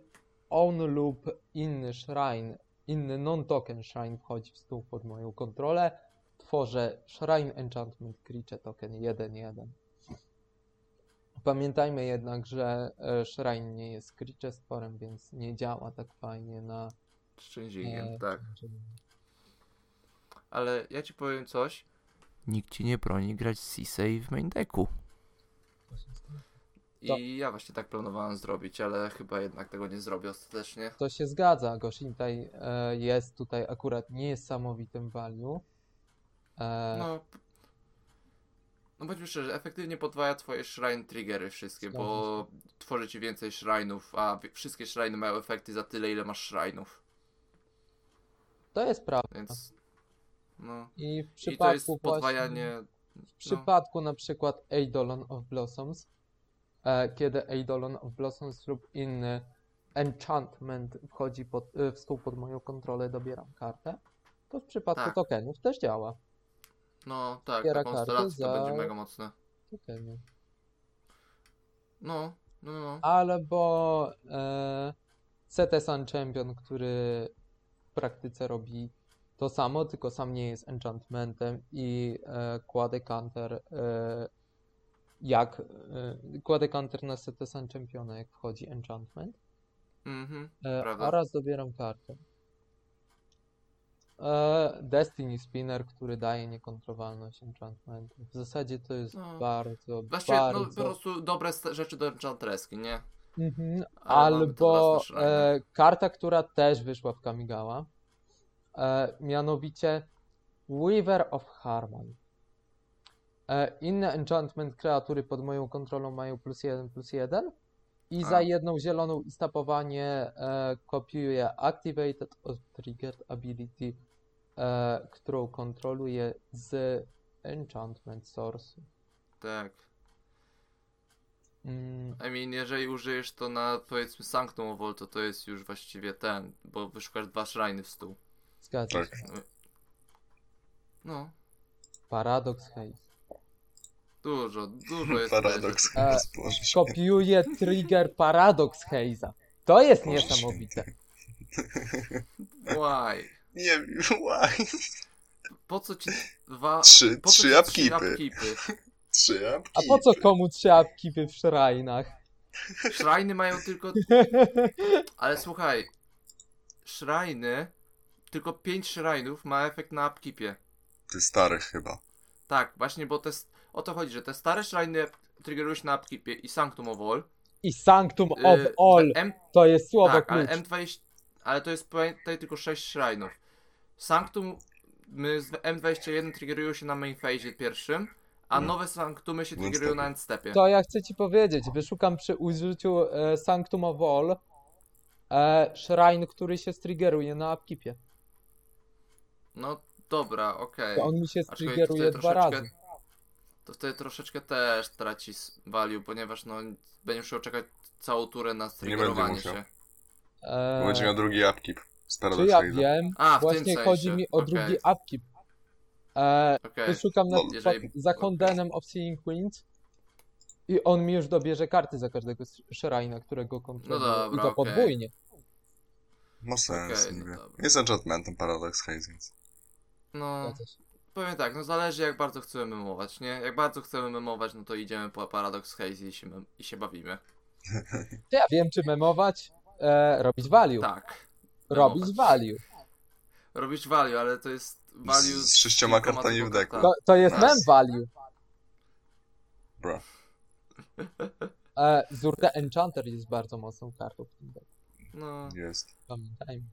on lub inny shrine, inny non-token shrine wchodzi w stół pod moją kontrolę, tworzę shrine enchantment creature token jeden jeden. Pamiętajmy jednak, że shrine nie jest creature sporem, więc nie działa tak fajnie na... Szczęśliwie, tak. Ale ja ci powiem coś. Nikt ci nie broni grać z Sisei w main decku. I ja właśnie tak planowałem zrobić, ale chyba jednak tego nie zrobię ostatecznie. To się zgadza. Goshintai jest tutaj akurat niesamowitym value. E... No, no bądźmy szczerzy, efektywnie podwaja twoje shrine triggery wszystkie, Zgadza bo się. tworzy ci więcej shrine'ów, a wszystkie shrine mają efekty za tyle, ile masz shrine'ów. To jest prawda. Więc... No. I w przypadku I to jest podwajanie... właśnie, w przypadku no. na przykład Eidolon of Blossoms, e, kiedy Eidolon of Blossoms lub inny enchantment wchodzi pod, e, w stół pod moją kontrolę, dobieram kartę, to w przypadku tak. tokenów też działa. No tak, ta konstelacja to będzie mega mocne. Tokeny. No, no, no. Albo e, C T Sun Champion, który w praktyce robi to samo, tylko sam nie jest enchantmentem i e, kładę counter e, jak e, kładę counter na Setesan Championa, jak wchodzi enchantment. Mhm, e, oraz dobieram kartę. E, Destiny Spinner, który daje niekontrowalność enchantmentu. W zasadzie to jest no. bardzo, Właściwie, bardzo... No, po prostu dobre rzeczy do enchantresski, nie? Mhm, albo e, karta, która też wyszła w Kamigawa. E, mianowicie Weaver of Harmony. E, inne enchantment kreatury pod moją kontrolą mają plus jeden, plus jeden i A. za jedną zieloną i stapowanie e, kopiuję Activated or Triggered Ability, e, którą kontroluję z enchantment source. Tak. Mm. I mean, jeżeli użyjesz to na, powiedzmy, Sanctum Vault, to to jest już właściwie ten, bo wyszukasz dwa szrajny w stół. Zgadza się. No. Paradoks hejs. Dużo, dużo jest... Paradoks. E, kopiuję trigger paradoks Heiza. To jest Boże niesamowite. Święty. Why? Nie wiem, why? Po co ci dwa... Trzy, po trzy, co ci upkeepy. Trzy upkeepy. Trzy upkeepy. A po co komu trzy upkeepy w szrajnach? Szrajny mają tylko... Ale słuchaj, szrajny... Tylko pięć szrajnów ma efekt na upkeepie. Ty starych chyba. Tak, właśnie, bo te... o to chodzi, że te stare szrajny triggerujesz na upkeepie i Sanctum of All. I Sanctum of y All, M to jest słowo tak, klucz. Ale, M dwadzieścia... ale to jest tutaj tylko sześć szrajnów. Sanctum my z M dwadzieścia jeden triggerują się na main phase pierwszym, a hmm. nowe Sanctumy się triggerują na endstepie. To ja chcę ci powiedzieć, wyszukam przy użyciu e, Sanctum of All e, shrine, który się striggeruje na upkeepie. No dobra, okej. Okay. On mi się striggeruje dwa razy. To wtedy troszeczkę też traci value, ponieważ no będzie musiał czekać całą turę na striggerowanie się. Eee... Będzie miał drugi upkeep. Czy ja wiem, A, właśnie chodzi sensie. mi o okay. drugi upkeep. Eee, okay. Wyszukam na no, jeżeli... za Condenem okay. Obsidian Queens i on mi już dobierze karty za każdego Shreina, którego kontroluje. No dobra, I to okay. podwójnie. Ma sens, okay, niby. No jest enchantmentem Paradox Haze, więc... No... Powiem tak, no zależy jak bardzo chcemy memować, nie? Jak bardzo chcemy memować, no to idziemy po Paradox Haze i się, i się bawimy. Ja wiem, czy memować, e, robić value. Tak. Memować. Robić value. Robić value, ale to jest value... Z, z sześcioma kartami w deku. To, to jest nice. Mem value. Bro. E, Zurde Enchanter jest bardzo mocną kartą w tym deku. No. Jest. Pamiętajmy.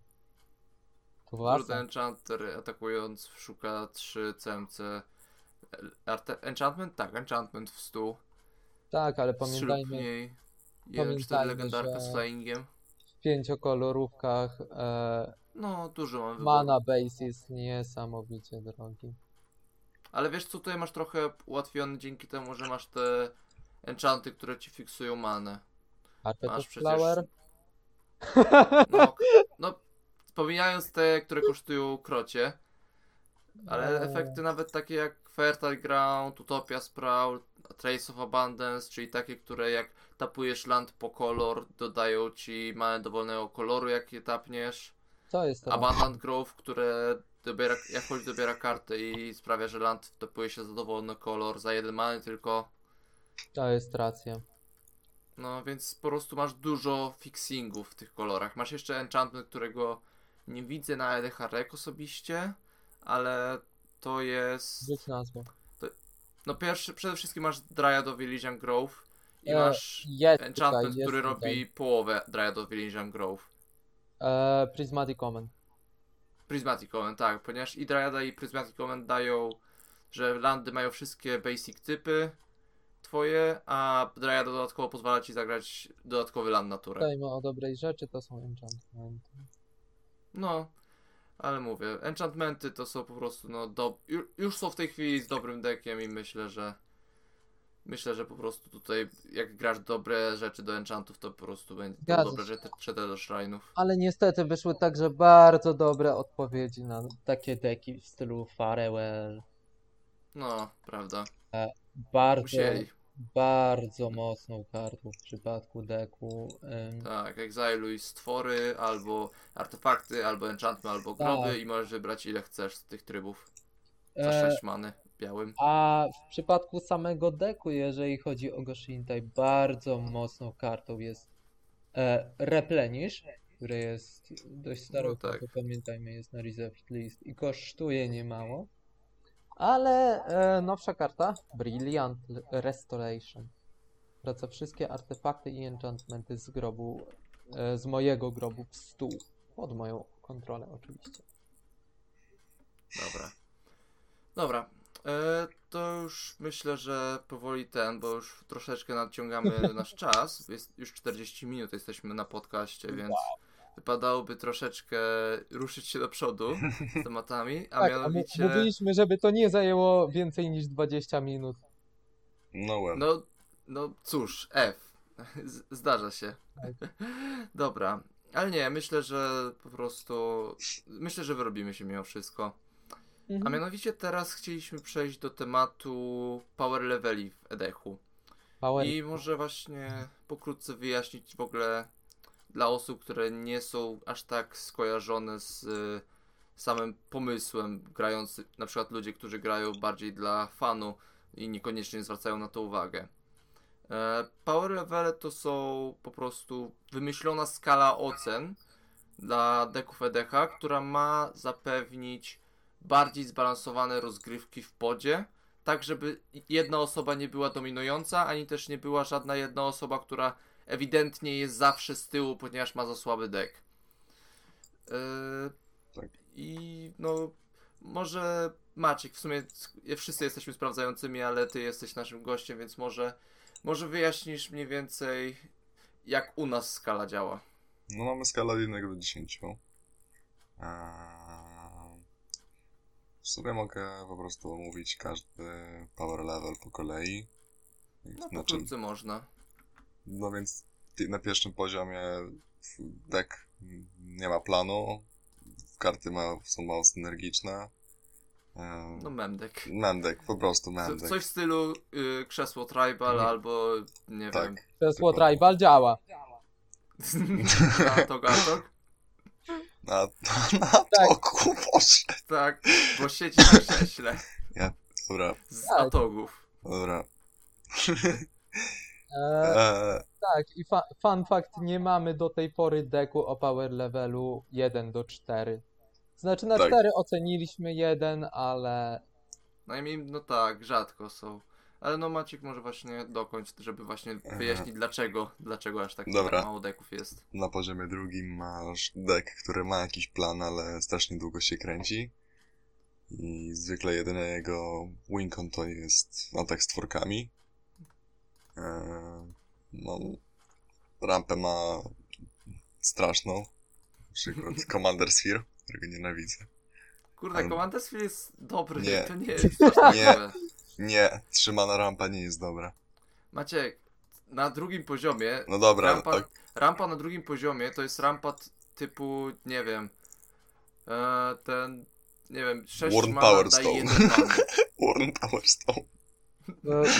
Kurde, Enchanter atakując szuka trzy C M C. Arte enchantment? Tak, enchantment w stu. Tak, ale pamiętajmy. jeden cztery legendarka z flyingiem. W pięciokolorówkach. E, no, dużo mam wyboru. Mana base jest niesamowicie drogi. Ale wiesz co, tutaj masz trochę ułatwiony dzięki temu, że masz te enchanty, które ci fiksują manę. Arpetus masz przecież... Flower? No, no pomijając te, które kosztują krocie, ale eee. efekty nawet takie jak Fertile Ground, Utopia Sprout, Trace of Abundance, czyli takie, które jak tapujesz land po kolor, dodają ci manę dowolnego koloru, jak je tapniesz. To jest to. Abundant Growth, które dobiera, jakoś dobiera kartę i sprawia, że land tapuje się za dowolny kolor, za jeden manę tylko. To jest racja. No więc po prostu masz dużo fixingów w tych kolorach. Masz jeszcze enchantment, którego nie widzę na L D H R osobiście, ale to jest... Rzuć nazwę. To... No pierwszy, przede wszystkim masz Dryad of Elysian Grove i e, masz enchantment, tutaj, który robi tutaj. połowę Dryad of Elysian Grove. E, Prismatic Omen. Prismatic Omen, tak, ponieważ i Dryada i Prismatic Omen dają, że landy mają wszystkie basic typy twoje, a Dryad dodatkowo pozwala ci zagrać dodatkowy land na turę. Dajmy o dobrej rzeczy, to są enchantmenty. No, ale mówię, enchantmenty to są po prostu, no, do... już są w tej chwili z dobrym deckiem i myślę, że myślę, że po prostu tutaj jak grasz dobre rzeczy do enchantów, to po prostu będzie dobre rzeczy do shrine'ów. Ale niestety wyszły także bardzo dobre odpowiedzi na takie deki w stylu Farewell. No, prawda. E, bardzo, Musieli. bardzo mocną kartą w przypadku deku. Ym... Tak, egzailuj stwory, albo artefakty, albo enchantment, albo groby tak. i możesz wybrać ile chcesz z tych trybów. Za e... sześć many białym. A w przypadku samego deku, jeżeli chodzi o Goshintai, bardzo mocną kartą jest e, Replenish, który jest dość starą, no tak. pamiętajmy, jest na reserved list i kosztuje niemało. Ale e, nowsza karta, Brilliant Restoration, wraca wszystkie artefakty i enchantmenty z grobu, e, z mojego grobu w stół, pod moją kontrolę oczywiście. Dobra, dobra, e, to już myślę, że powoli ten, bo już troszeczkę nadciągamy nasz czas, jest już czterdzieści minut jesteśmy na podcaście, więc... Wypadałoby troszeczkę ruszyć się do przodu z tematami, a tak, mianowicie... A mówiliśmy, żeby to nie zajęło więcej niż dwadzieścia minut. No well. No, no cóż, F. Zdarza się. Tak. Dobra, ale nie, myślę, że po prostu... Myślę, że wyrobimy się mimo wszystko. Mhm. A mianowicie teraz chcieliśmy przejść do tematu power leveli w Edechu. Power. I może właśnie pokrótce wyjaśnić w ogóle dla osób, które nie są aż tak skojarzone z samym pomysłem grający, na przykład ludzie, którzy grają bardziej dla fanu i niekoniecznie zwracają na to uwagę. Power levele to są po prostu wymyślona skala ocen dla deków E D H, która ma zapewnić bardziej zbalansowane rozgrywki w podzie, tak żeby jedna osoba nie była dominująca, ani też nie była żadna jedna osoba, która ewidentnie jest zawsze z tyłu, ponieważ ma za słaby dek. Yy, I no, może Maciek, w sumie wszyscy jesteśmy sprawdzającymi, ale ty jesteś naszym gościem, więc może, może wyjaśnisz mniej więcej, jak u nas skala działa. No mamy skalę od jednego do dziesięciu. W sobie mogę po prostu omówić każdy power level po kolei. No po czym można. No więc na pierwszym poziomie deck nie ma planu, karty ma, są mało synergiczne. No memdek. Memdek, po prostu memdek. Coś w stylu y, krzesło tribal mhm. albo nie tak, wiem. Krzesło typu... tribal działa. Na to gatok? Na to, na tak. toku poszedł. Tak, bo siedzi na krześle. Ja, dobra. Z tak. atogów. Dobra. E, e... Tak, i fa- fun fact, nie mamy do tej pory deku o power levelu jeden do czterech. Znaczy na tak. cztery oceniliśmy jeden, ale... Najmniej, no tak, rzadko są. Ale no Maciek może właśnie dokończ, żeby właśnie wyjaśnić dlaczego, dlaczego aż tak Dobra. mało deków jest. Na poziomie drugim masz dek, który ma jakiś plan, ale strasznie długo się kręci. I zwykle jedyny jego wincon to jest atak z tworkami. No, rampę ma straszną. Na przykład Commander Sphere, którego nienawidzę. Kurde, ale... Commander Sphere jest dobry, nie. to nie jest nie. Nie, trzymana rampa nie jest dobra. Maciek, na drugim poziomie... No dobra, rampa, tak. rampa na drugim poziomie to jest rampa t- typu, nie wiem... E, ten... Nie wiem, sześć Warm Power Stone. Warm Power Stone.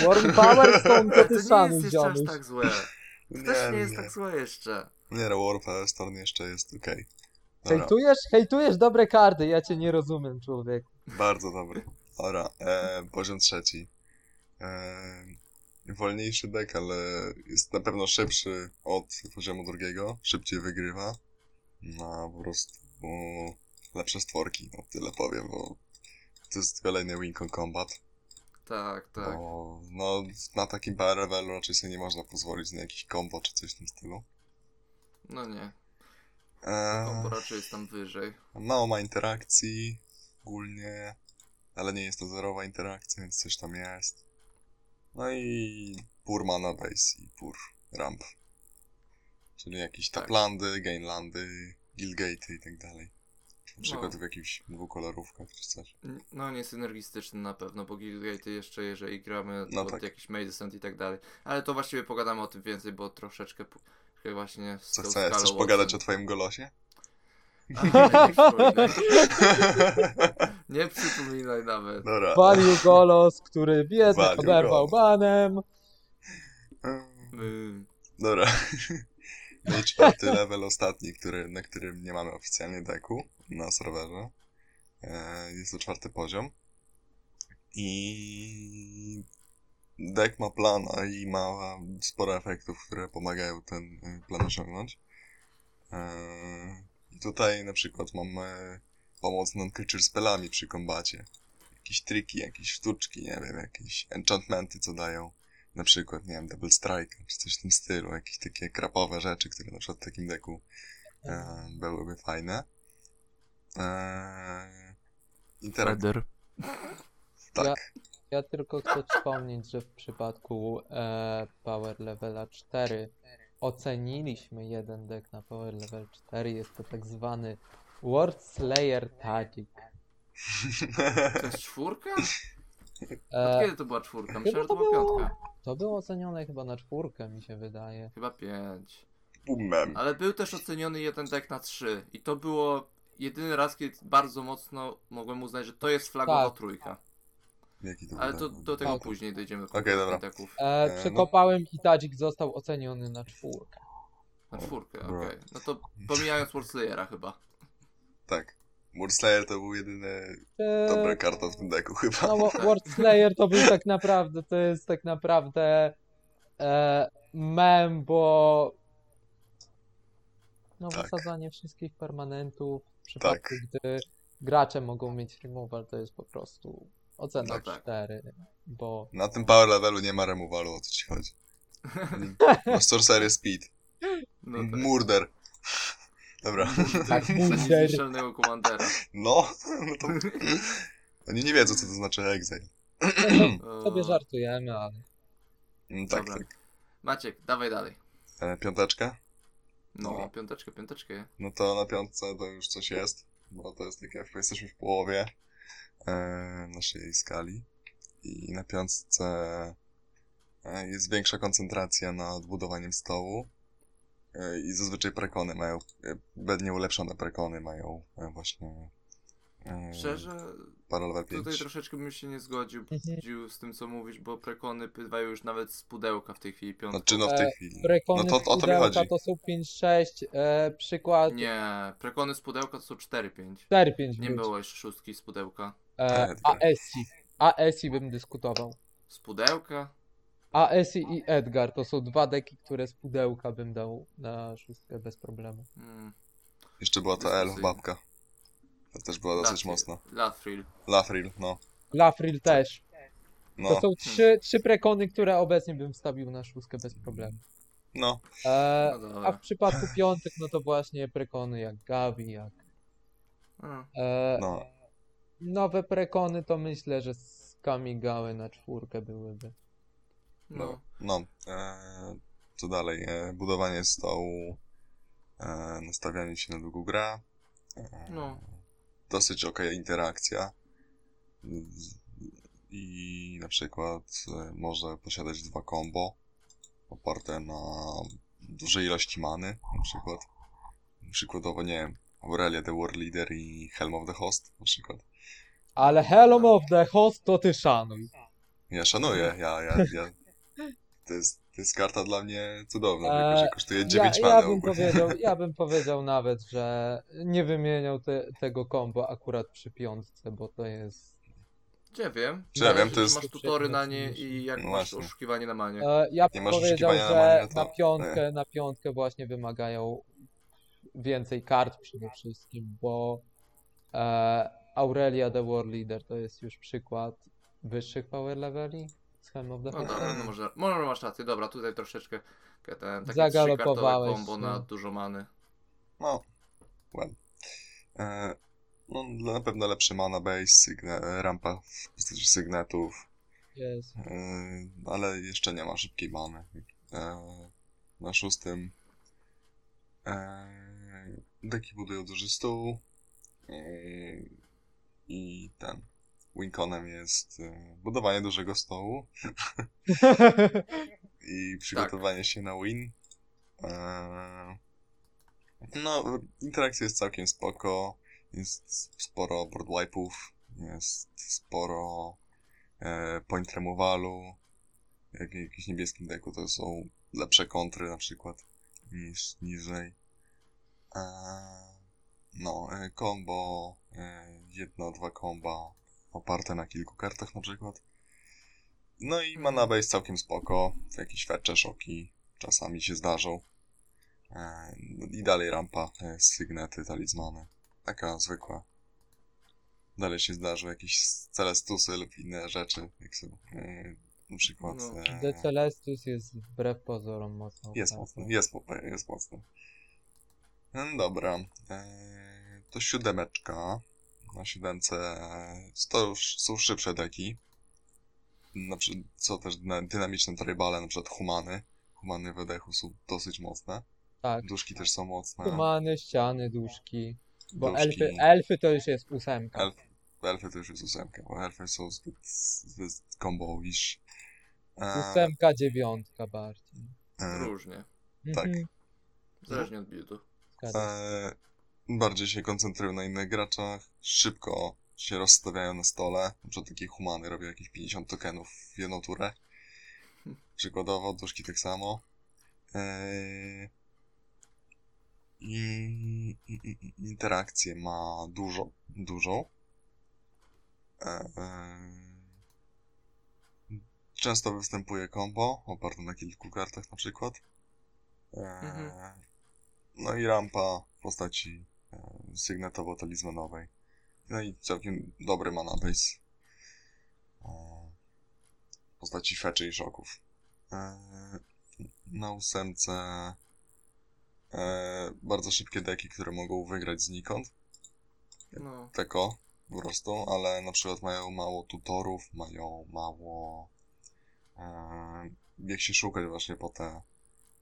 Warm Power Stone to ty sam nie jest jeszcze aż tak złe. To nie, też nie, nie jest tak złe jeszcze. Nie, no Warm Power Stone jeszcze jest okej. Okay. Hejtujesz, hejtujesz dobre karty, ja cię nie rozumiem, człowiek. Bardzo dobry. Dobra, e, poziom trzeci. E, wolniejszy deck, ale jest na pewno szybszy od poziomu drugiego. Szybciej wygrywa. No, po prostu bo lepsze stworki, no tyle powiem, bo to jest kolejny Wincon Combat. Tak, tak. Bo, no, na takim power levelu raczej sobie nie można pozwolić na jakiś combo czy coś w tym stylu. No nie. E, combo raczej jest tam wyżej. Mało ma interakcji ogólnie. Ale nie jest to zerowa interakcja, więc coś tam jest. No i pur mana base i pur ramp. Czyli jakieś taplandy, gainlandy, guildgate'y i tak dalej. Na przykład no. w jakichś dwukolorówkach czy coś. No niesynergistyczny na pewno, bo guildgate'y jeszcze jeżeli gramy no pod tak. jakiś Madesend i tak dalej. Ale to właściwie pogadamy o tym więcej, bo troszeczkę właśnie... Z Co chcesz? Chcesz pogadać o twoim golosie? A, nie przypominaj. Nie przypominaj nawet. Dobra. Walił golos, który biedny oderwał banem. Mm. Dobra. No i czwarty level ostatni, który, na którym nie mamy oficjalnie deku na serwerze. Jest to czwarty poziom. I dek ma plan i ma sporo efektów, które pomagają ten plan osiągnąć. I tutaj na przykład mamy pomoc non-creature spellami przy kombacie. Jakieś triki, jakieś sztuczki, nie wiem, jakieś enchantmenty, co dają. Na przykład, nie wiem, double strike, czy coś w tym stylu. Jakieś takie krapowe rzeczy, które na przykład w takim deku e, byłyby fajne. E, interak- Feather. Tak. Ja, ja tylko chcę przypomnieć, że w przypadku e, power levela cztery oceniliśmy jeden deck na power level cztery, jest to tak zwany World Slayer Tadzik. To jest czwórka? Od kiedy to była czwórka? Myślałem, że to była piątka. To było ocenione chyba na czwórkę, mi się wydaje. Chyba pięć. Umem. Ale był też oceniony jeden deck na trzy i to było jedyny raz, kiedy bardzo mocno mogłem uznać, że to jest flagowa tak. trójka. Jaki to ale do, do tego okay. później dojdziemy. Do okay, kontaków. E, przekopałem i Tadzik został oceniony na czwórkę. Na czwórkę, okej. Okay. No to pomijając Wordslayera chyba. Tak. Wordslayer to był jedyna e... dobra karta w tym deku chyba. No, Wordslayer to był tak naprawdę, to jest tak naprawdę e, mem, bo no tak. wysadzanie wszystkich permanentów w przypadku, tak. gdy gracze mogą mieć removal, to jest po prostu ocena tak. cztery, bo... Na tym power levelu nie ma removalu, o co ci chodzi. Masz sorcery speed. No tak. Murder. Dobra. Tak, murder. Zniszczalnego komandera. No, no to... Oni nie wiedzą, co to znaczy exile. Sobie żartujemy, ale... Tak, dobra. tak. Maciek, dawaj dalej. E, piąteczka? No, no, piąteczkę, piąteczkę. No to na piątce to już coś jest, bo to jest takie, jesteśmy w połowie e, naszej skali. I na piątce e, jest większa koncentracja nad budowaniem stołu. E, I zazwyczaj prekony mają, e, bednie ulepszone prekony mają e, właśnie... E, Szczerze, tutaj troszeczkę bym się nie zgodził z tym, co mówisz, bo prekony pływają już nawet z pudełka w tej chwili piątki. Znaczy no w tej chwili. Prekony no to, to, o to mi chodzi. To są pięć sześć, e, przykład... Nie, prekony z pudełka to są cztery pięć. cztery pięć Nie być. Było jeszcze szóstki z pudełka. E, A S I. A S I bym dyskutował. Z pudełka? A S I i Edgar to są dwa deki, które z pudełka bym dał na szóstkę bez problemu. Hmm. Jeszcze była ta L babka. To też była dosyć mocna. Lafril. Lafril, no. Lafril też. No. To są trzy, trzy prekony, które obecnie bym wstawił na szóstkę bez problemu. No. E, no a w przypadku piątek, no to właśnie prekony jak Gabi, jak... E, no. Nowe prekony to myślę, że z Kamigały na czwórkę byłyby. No. No. no. E, co dalej? E, budowanie stołu, e, nastawianie się na długą grę. E, no. Dosyć okej okay, interakcja i na przykład może posiadać dwa combo oparte na dużej ilości many, na przykład przykładowo nie wiem, Aurelia the World Leader i Helm of the Host na przykład. Ale Helm of the Host to ty szanuj. Ja szanuję, ja, ja, ja. To jest, to jest karta dla mnie cudowna, eee, tylko że kosztuje dziewięć mana ja, ja bym powiedział, ja bym powiedział nawet, że nie wymieniał te, tego combo akurat przy piątce, bo to jest... Nie wiem. Czy ja wiem, to jest... Masz tutory na nie i jak no masz oszukiwanie na manie. Eee, ja bym powiedział, że na, manie, to... na, piątkę, na piątkę właśnie wymagają więcej kart przede wszystkim, bo e, Aurelia the World Leader to jest już przykład wyższych power leveli. No dobra, no może, może masz rację, dobra, tutaj troszeczkę ten, takie zagalopowałeś kombo na no. dużo many. No, well. E, no, na pewno lepszy mana base, sygna- rampa w postaci sygnetów, yes. e, ale jeszcze nie ma szybkiej many. E, na szóstym e, deki budują duży stół e, i ten. Winconem jest budowanie dużego stołu i przygotowanie tak. się na win. No, interakcja jest całkiem spoko, jest sporo boardwipe'ów, jest sporo point removalu. Jak w jakimś niebieskim deku to są lepsze kontry na przykład niż niżej. No, combo, jedno, dwa comba. Oparte na kilku kartach na przykład. No i mana base całkiem spoko. Jakieś fetche, szoki czasami się zdarzą. I dalej rampa, sygnety, talizmany. Taka zwykła. Dalej się zdarzą jakieś celestusy lub inne rzeczy. Jak są, na przykład... No, The Celestus jest wbrew pozorom mocno. Jest mocny, jest, jest mocny. No dobra. To siódemeczka. Na siódemce to są szybsze deki, na przykład, co też dynamiczne trybale, na przykład humany. Humany w dechu są dosyć mocne, tak. duszki też są mocne. Humany, ściany, duszki, bo duszki. Elfy, elfy to już jest ósemka. Elf, elfy to już jest ósemka, bo elfy są zbyt, zbyt kombowisz. E... Ósemka, dziewiątka bardziej. E... Różnie. Mhm. Tak. Zależnie od buildu. E... bardziej się koncentrują na innych graczach, szybko się rozstawiają na stole, na przykład takie humany robią jakieś pięćdziesiąt tokenów w jedną turę, przykładowo, duszki tak samo. Eee... I interakcję ma dużo, dużą. Eee... Często występuje combo, oparte na kilku kartach na przykład. Eee... Mhm. No i rampa w postaci e, sygnetowo-talizmanowej. No i całkiem dobry mana base e, w postaci feczy i szoków. E, na ósemce e, bardzo szybkie deki, które mogą wygrać znikąd. No. Teko po prostu, ale na przykład mają mało tutorów, mają mało... E, jak się szukać właśnie po te...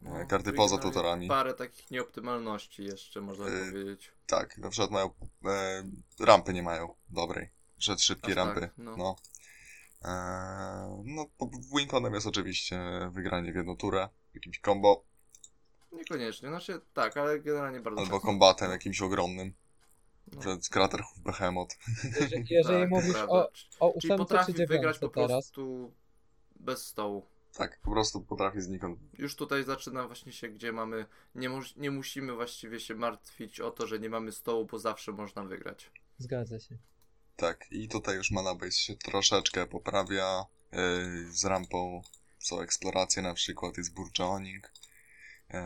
No, karty poza tutorami. Parę takich nieoptymalności jeszcze, można yy, powiedzieć. Tak, na przykład mają... E, rampy nie mają dobrej. Przed szybkiej Aż rampy. Tak, no. No. E, no, winconem jest oczywiście wygranie w jedną turę, jakimś combo. Niekoniecznie, znaczy tak, ale generalnie bardzo... Albo kombatem jakimś ogromnym. No. Przed krater Behemoth. Jeżeli, jeżeli tak, mówisz o, o ósemce czy dziewiątce wygrać po teraz. Prostu bez stołu. Tak, po prostu potrafi znikąd. Już tutaj zaczyna właśnie się, gdzie mamy... Nie, mu, nie musimy właściwie się martwić o to, że nie mamy stołu, bo zawsze można wygrać. Zgadza się. Tak, i tutaj już mana base się troszeczkę poprawia. Yy, z rampą są eksploracje, na przykład jest burgeoning. Yy,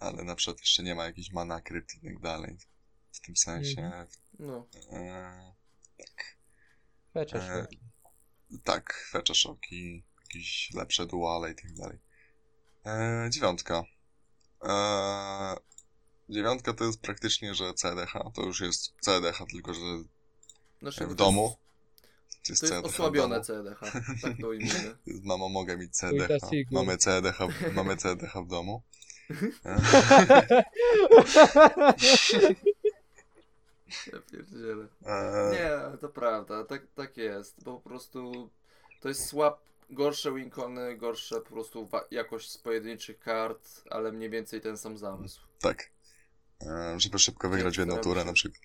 ale na przykład jeszcze nie ma jakichś mana krypt i tak dalej. W tym sensie... Mhm. No. Yy, tak. Fecze szoki. Yy, tak, fecze szoki. Jakieś lepsze duale i tak dalej. Eee, dziewiątka. Eee, dziewiątka to jest praktycznie, że C D H. To już jest C D H, tylko że znaczy, w domu. To jest, to jest osłabione C D H. Tak to imię. Mamo, mogę mieć C D H. Mamy C D H, mamy C D H w domu. Eee. Ja pierdzielę. Eee. Nie, to prawda. Tak, tak jest. Bo po prostu to jest słab. Gorsze wincony, gorsze po prostu wa- jakość z pojedynczych kart, ale mniej więcej ten sam zamysł. Tak. E, żeby szybko wygrać w jedną turę na przykład.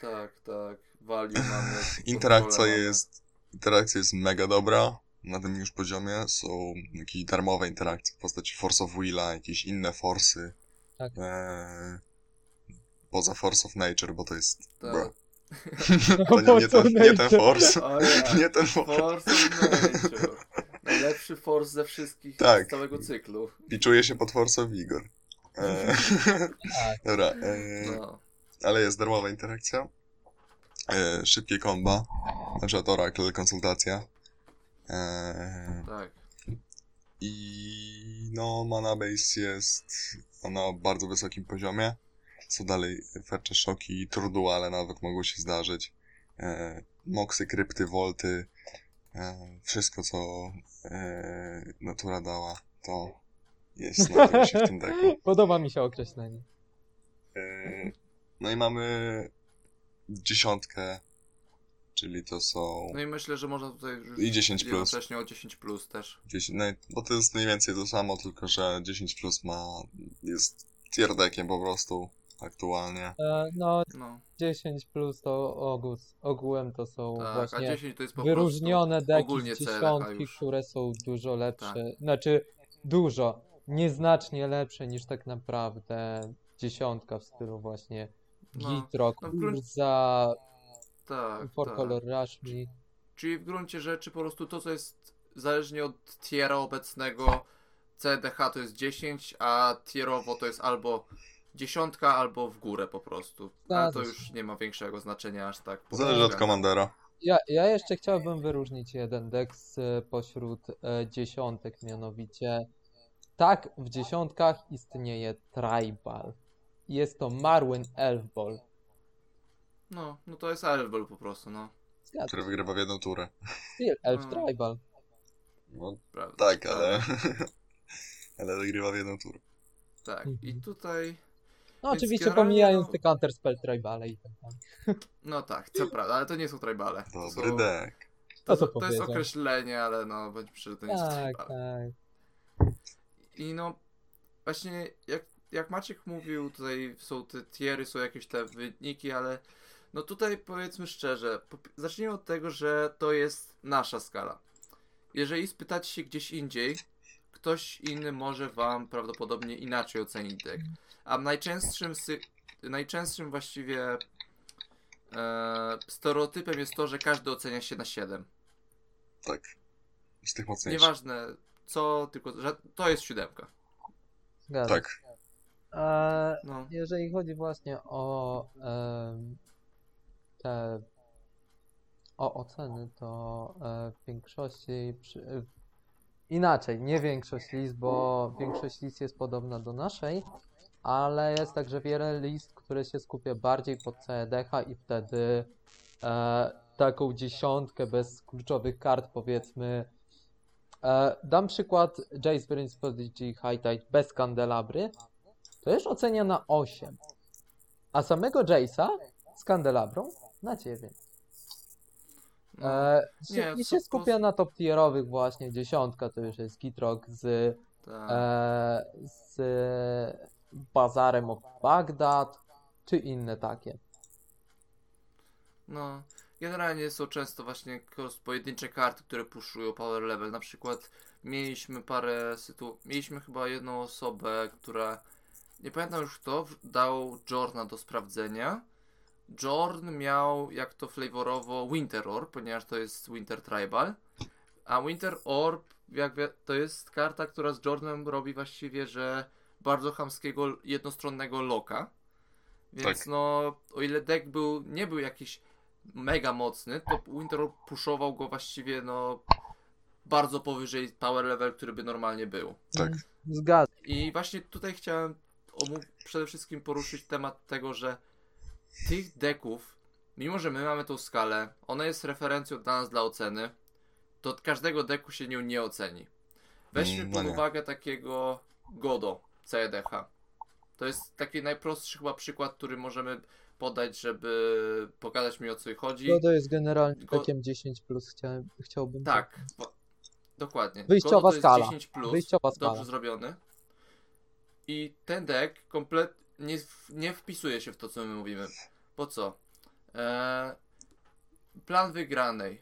Tak, tak. Value mamy. Interakcja jest, interakcja jest mega dobra na tym już poziomie. Są jakieś darmowe interakcje w postaci Force of Willa, jakieś inne forsy. Tak. E, poza Force of Nature, bo to jest... Tak. Bro. To nie, nie, ten, nie ten force. Ja. Nie ten force. Force nature. Najlepszy force ze wszystkich tak. Z całego cyklu. Piczuje się pod Force of Vigor. E... Tak. Dobra. E... No. Ale jest darmowa interakcja. E... Szybkie komba. Na przykład Oracle, konsultacja. E... Tak. I no, mana base jest na bardzo wysokim poziomie. Co dalej, fecze, szoki, truduale nawet mogą się zdarzyć, e, moksy, krypty, wolty, e, wszystko co e, natura dała, to jest na się w tym deku. Podoba mi się określenie. E, no i mamy dziesiątkę, czyli to są... No i myślę, że można tutaj już i dziesięć plus. Wcześniej o dziesięć plus też. dziesięć, no i, bo to jest mniej więcej to samo, tylko że dziesięć plus ma, jest tierdekiem po prostu. Aktualnie. No, no, dziesięć plus to ogół, ogółem to są tak, właśnie a dziesięć to jest po wyróżnione deki z dziesiątki, które są dużo lepsze. Tak. Znaczy dużo, nieznacznie lepsze niż tak naprawdę dziesiątka w stylu właśnie no. Gitro, no, Kurza, tak, Four tak. Color Rush. Czyli w gruncie rzeczy po prostu to, co jest zależnie od tiera obecnego, C D H to jest dziesięć, a tierowo to jest albo dziesiątka albo w górę po prostu. Ale to już nie ma większego znaczenia aż tak. Zależy od komandera. Ja, ja jeszcze chciałbym wyróżnić jeden dek z, pośród e, dziesiątek, mianowicie tak w dziesiątkach istnieje tribal. Jest to Marwyn Elfball. No, no to jest Elfball po prostu, no. Zgadza. Który wygrywa w jedną turę. Still, Elf no. Tribal. No, prawda, tak, ale... ale wygrywa w jedną turę. Tak, mhm. I tutaj... No oczywiście pomijając te counter spell tribale i tak dalej. No tak, co prawda, ale to nie są tribale. Dobry są... deck. To, to, to jest określenie, ale no, bądź przy tym, to nie tak, są tribale. Tak. I no, właśnie jak jak Maciek mówił, tutaj są te tiery, są jakieś te wyniki, ale no tutaj powiedzmy szczerze, zacznijmy od tego, że to jest nasza skala. Jeżeli spytacie się gdzieś indziej, ktoś inny może wam prawdopodobnie inaczej ocenić deck. A najczęstszym, najczęstszym właściwie e, stereotypem jest to, że każdy ocenia się na siedem. Tak. Z tych mocniejszych. Nieważne co, tylko że to jest siódemka. Zgadza. Tak. A no. Jeżeli chodzi właśnie o e, te o oceny, to e, w większości przy, e, inaczej, nie większość list, bo większość list jest podobna do naszej, ale jest także wiele list, które się skupia bardziej pod C D H i wtedy e, taką dziesiątkę bez kluczowych kart, powiedzmy. E, dam przykład Jace Burns Prodigy High Tide bez kandelabry, to już ocenia na osiem, a samego Jace'a z kandelabrą na dziewięć. E, nie, I się to, skupia to... na top tierowych właśnie, dziesiątka to już jest Gitrog z, tak. e, z Bazarem of Bagdad, czy inne takie. No, generalnie są często właśnie pojedyncze karty, które puszują power level, na przykład mieliśmy parę sytu... mieliśmy chyba jedną osobę, która, nie pamiętam już kto, dał Jorna do sprawdzenia. Jorn miał, jak to flavorowo, Winter Orb, ponieważ to jest Winter Tribal, a Winter Orb jakby to jest karta, która z Jornem robi właściwie, że bardzo chamskiego, jednostronnego loka, więc tak. No, o ile deck był, nie był jakiś mega mocny, to Winter Orb puszował go właściwie, no, bardzo powyżej power level, który by normalnie był. Tak. Zgadzam. I właśnie tutaj chciałem omów- przede wszystkim poruszyć temat tego, że tych deków, mimo że my mamy tą skalę, ona jest referencją dla nas dla oceny, to od każdego deku się nią nie oceni. Weźmy pod uwagę takiego Godo C D H. To jest taki najprostszy chyba przykład, który możemy podać, żeby pokazać mi o co chodzi. Godo jest generalnie God... dekiem dziesięć plus, chciałem, chciałbym... Tak, bo... dokładnie. Wyjściowa Godo to skala. Jest dziesięć plus, Wyjściowa skala. Dobrze zrobiony. I ten dek kompletnie Nie, nie wpisuje się w to, co my mówimy. Po co? Eee, plan wygranej.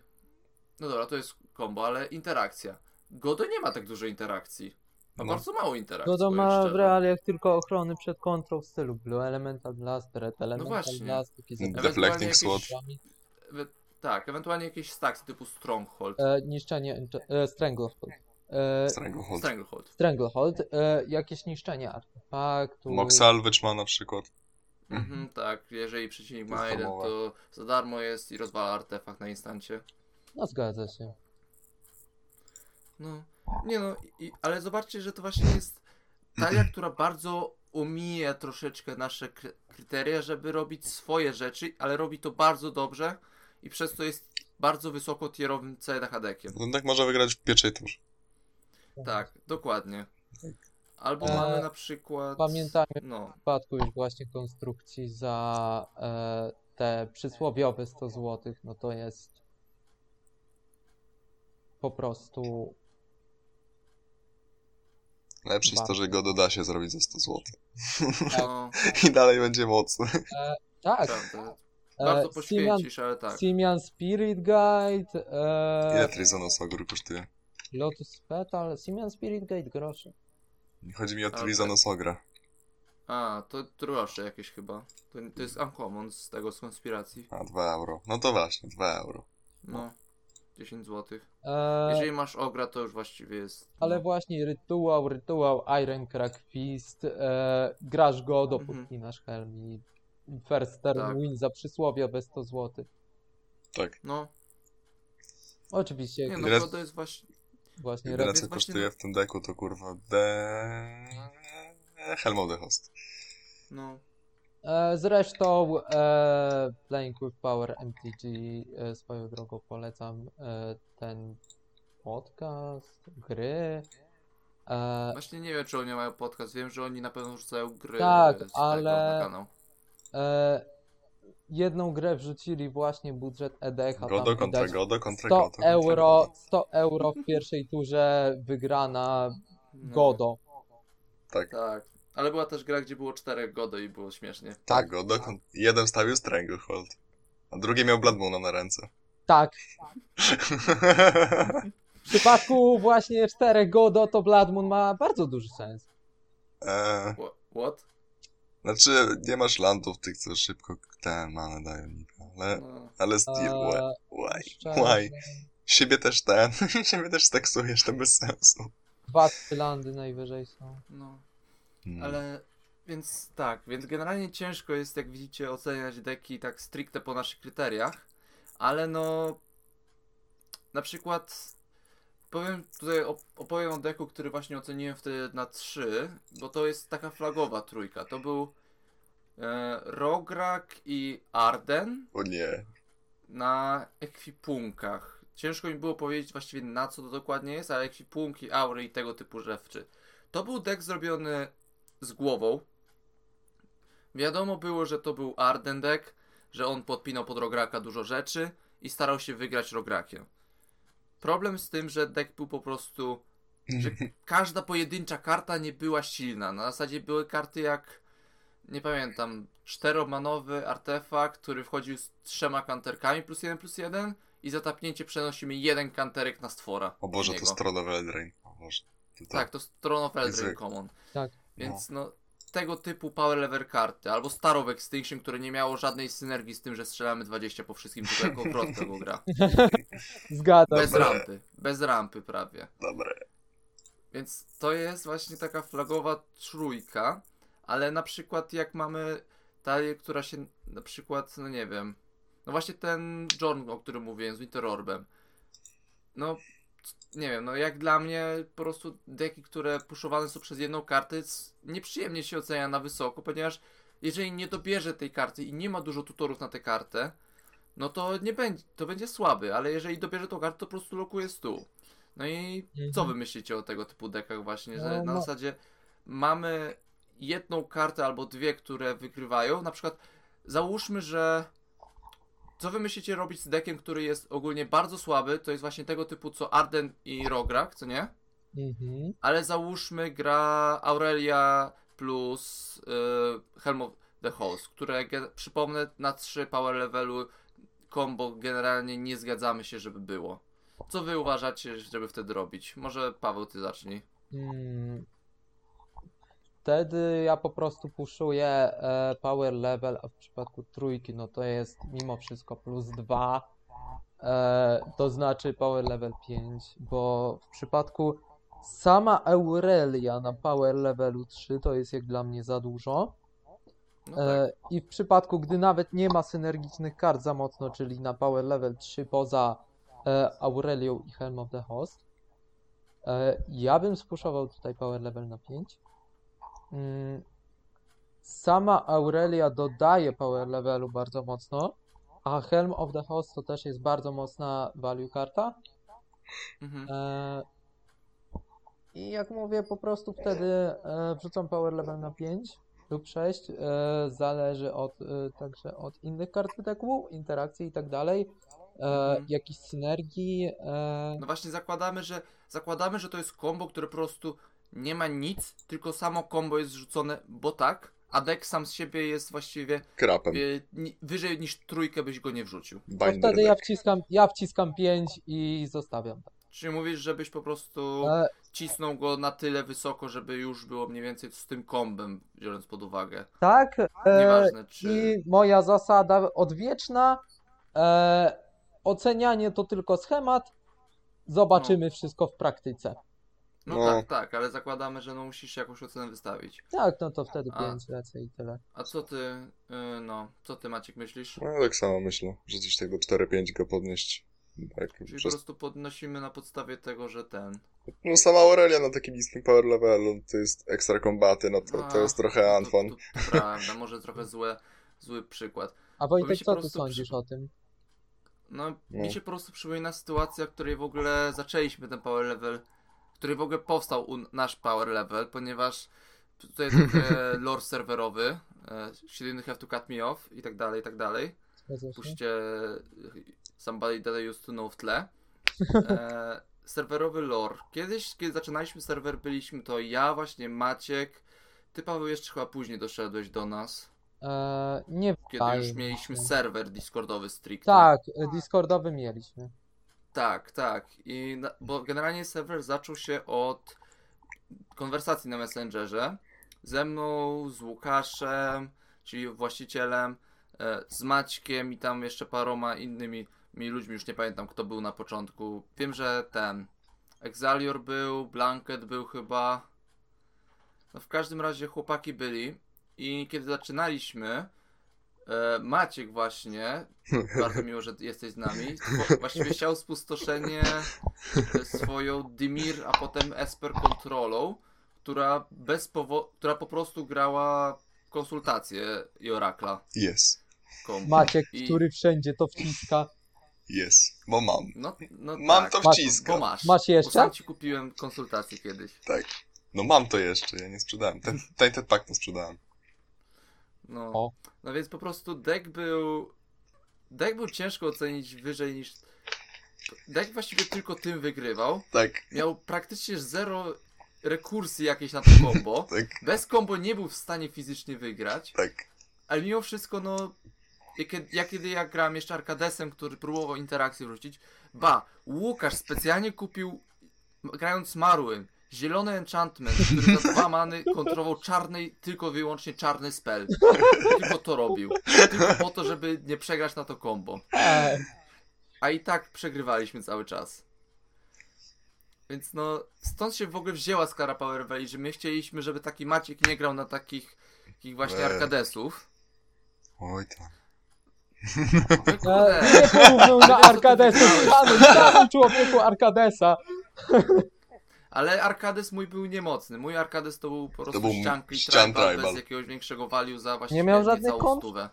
No dobra, to jest combo, ale interakcja. Godo nie ma tak dużo interakcji. Ma no. bardzo mało interakcji. Godo ma w realiach tylko ochrony przed kontrą w stylu Blue Elemental Blast, Red Elemental no Blast. Deflecting Sword. E- tak, ewentualnie jakieś stacks typu Stronghold. E, niszczenie, e, Stranglehold. E, Stranglehold. Stranglehold. Stranglehold. E, jakieś niszczenie artefaktu. Mock Salvage ma na przykład. Mhm, tak, jeżeli przeciwnik ma jeden, to za darmo jest i rozwala artefakt na instancie. No zgadza się. No, nie no, i, ale zobaczcie, że to właśnie jest talia, która bardzo omija troszeczkę nasze kry- kryteria, żeby robić swoje rzeczy, ale robi to bardzo dobrze i przez to jest bardzo wysoko tierowym C D H-dekiem. Ten tak może wygrać w pierwszej turze. Tak, dokładnie. Albo e, mamy na przykład... Pamiętajmy no. w przypadku już właśnie konstrukcji za e, te przysłowiowe sto złotych, no to jest po prostu... Lepsze jest to, że go doda się zrobić za sto złotych. No. I dalej będzie mocny. E, tak. Prawda. Bardzo e, poświęcisz, Simian, ale tak. Simian Spirit Guide... E... Ile Trizonos Ogór kosztuje? Lotus Petal, Simian Spirit Guide groszy. Nie chodzi mi o Trizonos Ogra. A, to grosze jakieś chyba. To, to jest uncommon z tego, z konspiracji. A, dwa euro. No to właśnie, dwa euro. No, dziesięć złotych. Eee... Jeżeli masz Ogra, to już właściwie jest... No. Ale właśnie rytuał, rytuał, Iron Crack Fist, eee, grasz go, dopóki mm-hmm. nasz helm i first turn tak. win za przysłowie bez sto złotych. Tak. No. Oczywiście. Nie, no Gres... to jest właśnie... Właśnie jedyne co kosztuje właśnie... w tym deku to kurwa de... Helm of the Host. No. E, zresztą e, Playing with Power M T G e, swoją drogą polecam e, ten podcast, gry. E, Właśnie nie wiem czy oni mają podcast, wiem, że oni na pewno rzucają gry. Tak, ale na kanał. E, jedną grę wrzucili właśnie budżet E D H. Godo kontra Godo kontra Godo. sto euro w pierwszej turze wygrana Godo. Tak. Tak. Ale była też gra, gdzie było czterech Godo i było śmiesznie. Tak, Godo. Jeden stawił Stranglehold, a drugi miał Blood Moona na ręce. Tak. W przypadku właśnie czterech Godo to Blood Moon ma bardzo duży sens. Eee... What? Znaczy, nie masz landów tych, co szybko ten manę dają niby, ale, no. ale still, eee... why? Szczerze. Why? Siebie też ten, siebie też staksujesz, to bez sensu. Dwa landy najwyżej są. No. Hmm. Ale, więc tak, więc generalnie ciężko jest, jak widzicie, oceniać deki tak stricte po naszych kryteriach, ale no, na przykład powiem tutaj, opowiem o deku, który właśnie oceniłem wtedy na trzy, bo to jest taka flagowa trójka, to był e, Rograk i Arden. O nie. Na ekwipunkach. Ciężko mi było powiedzieć właściwie na co to dokładnie jest, ale ekwipunki, aury i tego typu rzeczy. To był deck zrobiony z głową. Wiadomo było, że to był Arden deck, że on podpinał pod Rograka dużo rzeczy i starał się wygrać Rograkiem. Problem z tym, że deck był po prostu, że każda pojedyncza karta nie była silna. Na zasadzie były karty jak, nie pamiętam, czteromanowy artefakt, który wchodził z trzema kanterkami plus jeden plus jeden i za tapnięcie przenosimy jeden kanterek na stwora. O Boże, to stronowy Eldrain. O Boże. To tak, to Throne of Eldraine Common. Tak. Więc no. no, tego typu power level karty, albo Star of Extinction, które nie miało żadnej synergii z tym, że strzelamy dwadzieścia po wszystkim, tylko jako prosto go gra. Zgadzam. Bez Dobre. rampy, bez rampy prawie. Dobre. Więc to jest właśnie taka flagowa trójka, ale na przykład jak mamy talię, która się na przykład, no nie wiem, no właśnie ten John, o którym mówiłem, z Winter Orbem, no... Nie wiem, no jak dla mnie po prostu deki, które puszowane są przez jedną kartę, nieprzyjemnie się ocenia na wysoko, ponieważ jeżeli nie dobierze tej karty i nie ma dużo tutorów na tę kartę, no to nie będzie, to będzie słaby, ale jeżeli dobierze tą kartę, to po prostu lokuje stół. No i co wy myślicie o tego typu dekach właśnie, że na zasadzie mamy jedną kartę albo dwie, które wygrywają, na przykład załóżmy, że... Co wy myślicie robić z dekiem, który jest ogólnie bardzo słaby, to jest właśnie tego typu co Arden i Rograk, co nie? Mhm. Ale załóżmy gra Aurelia plus yy, Helm of the Host, które przypomnę na trzy power levelu combo generalnie nie zgadzamy się, żeby było. Co wy uważacie, żeby wtedy robić? Może Paweł, ty zacznij. Hmm. Wtedy ja po prostu puszuję power level, a w przypadku trójki no to jest mimo wszystko plus dwa, to znaczy power level pięć, bo w przypadku sama Aurelia na power levelu trzy to jest jak dla mnie za dużo. No tak. I w przypadku, gdy nawet nie ma synergicznych kart za mocno, czyli na power level trzy poza Aurelią i Helm of the Host, ja bym spuszował tutaj power level na pięć. Sama Aurelia dodaje power levelu bardzo mocno, a Helm of the Host to też jest bardzo mocna value karta. Mhm. E... I jak mówię, po prostu wtedy e, wrzucam power level na pięć lub sześć, e, zależy od, e, także od innych kart w deku, interakcji i tak dalej. E, mhm. Jakichś synergii. E... No właśnie zakładamy, że zakładamy, że to jest combo, które po prostu nie ma nic, tylko samo combo jest rzucone, bo tak, a deck sam z siebie jest właściwie krapem. Wyżej niż trójkę byś go nie wrzucił. To wtedy ja wciskam, ja wciskam pięć i zostawiam. Czyli mówisz, żebyś po prostu e... cisnął go na tyle wysoko, żeby już było mniej więcej z tym kombem, biorąc pod uwagę. Tak. Nieważne, czy... I moja zasada odwieczna, e... ocenianie to tylko schemat, zobaczymy no. wszystko w praktyce. No, no tak, tak, ale zakładamy, że no musisz jakąś ocenę wystawić. Tak, no to wtedy pięć racji i tyle. A co ty, yy, no, co ty Maciek myślisz? No tak samo myślę, że gdzieś tego cztery pięć go podnieść. Tak, czyli przez... po prostu podnosimy na podstawie tego, że ten... No sama Aurelia na takim niskim power levelu, to jest ekstra kombaty, no to, A, to jest trochę Anfon. Prawda, może trochę złe, zły przykład. A Wojtek, co ty sądzisz przy... o tym? No, no, mi się po prostu przypomina sytuacja, w której w ogóle zaczęliśmy ten power level, który w ogóle powstał u nasz power level, ponieważ tutaj jest e, lore serwerowy, e, she didn't have to cut me off i tak dalej, i tak dalej. Puśćcie somebody that I used to know w tle. E, serwerowy lore. Kiedyś, kiedy zaczynaliśmy serwer, byliśmy to ja, właśnie Maciek, Ty, Paweł, jeszcze chyba później doszedłeś do nas. Eee, nie Kiedy tak, już mieliśmy tak. serwer Discordowy stricte. Tak, Discordowy mieliśmy. Tak, tak. I na, bo generalnie serwer zaczął się od konwersacji na Messengerze ze mną, z Łukaszem, czyli właścicielem, z Maćkiem i tam jeszcze paroma innymi ludźmi, już nie pamiętam kto był na początku. Wiem, że ten Exalior był, Blanket był chyba. No w każdym razie chłopaki byli i kiedy zaczynaliśmy, Maciek właśnie, bardzo miło, że jesteś z nami, właściwie siał spustoszenie swoją Dimir, a potem Esper kontrolą, która, bez powo- która po prostu grała konsultacje i orakla. Yes. Kombi. Maciek, I... który wszędzie to wciska. Jest, bo mam. No, no mam tak. to wciska. Masz, bo masz. masz jeszcze? Bo sam ci kupiłem konsultację kiedyś. Tak. No mam to jeszcze, ja nie sprzedałem. Ten, ten, ten pack to sprzedałem. No. no więc po prostu deck był... Deck był ciężko ocenić wyżej niż... Deck właściwie tylko tym wygrywał. Tak. Miał praktycznie zero rekursji jakieś na to combo. Tak. Bez combo nie był w stanie fizycznie wygrać. Tak. Ale mimo wszystko, no... Ja kiedy ja grałem jeszcze Arkadesem, który próbował interakcję wrócić. Ba, Łukasz specjalnie kupił, grając Marłym, zielony enchantment, który za dwa many kontrował czarny, tylko wyłącznie czarny spell. Tylko to robił. Tylko po to, żeby nie przegrać na to combo. A i tak przegrywaliśmy cały czas. Więc no, stąd się w ogóle wzięła skala Power Valley, że my chcieliśmy, żeby taki Maciek nie grał na takich, takich właśnie Arkadesów. Oj tam. No, nie porównał na Arkadesa. Sam człowieku Arkadesa. Ale Arkades mój był niemocny. Mój Arkades to był po prostu ścianki tribal, tribal bez jakiegoś większego value za właściwie całą stówę.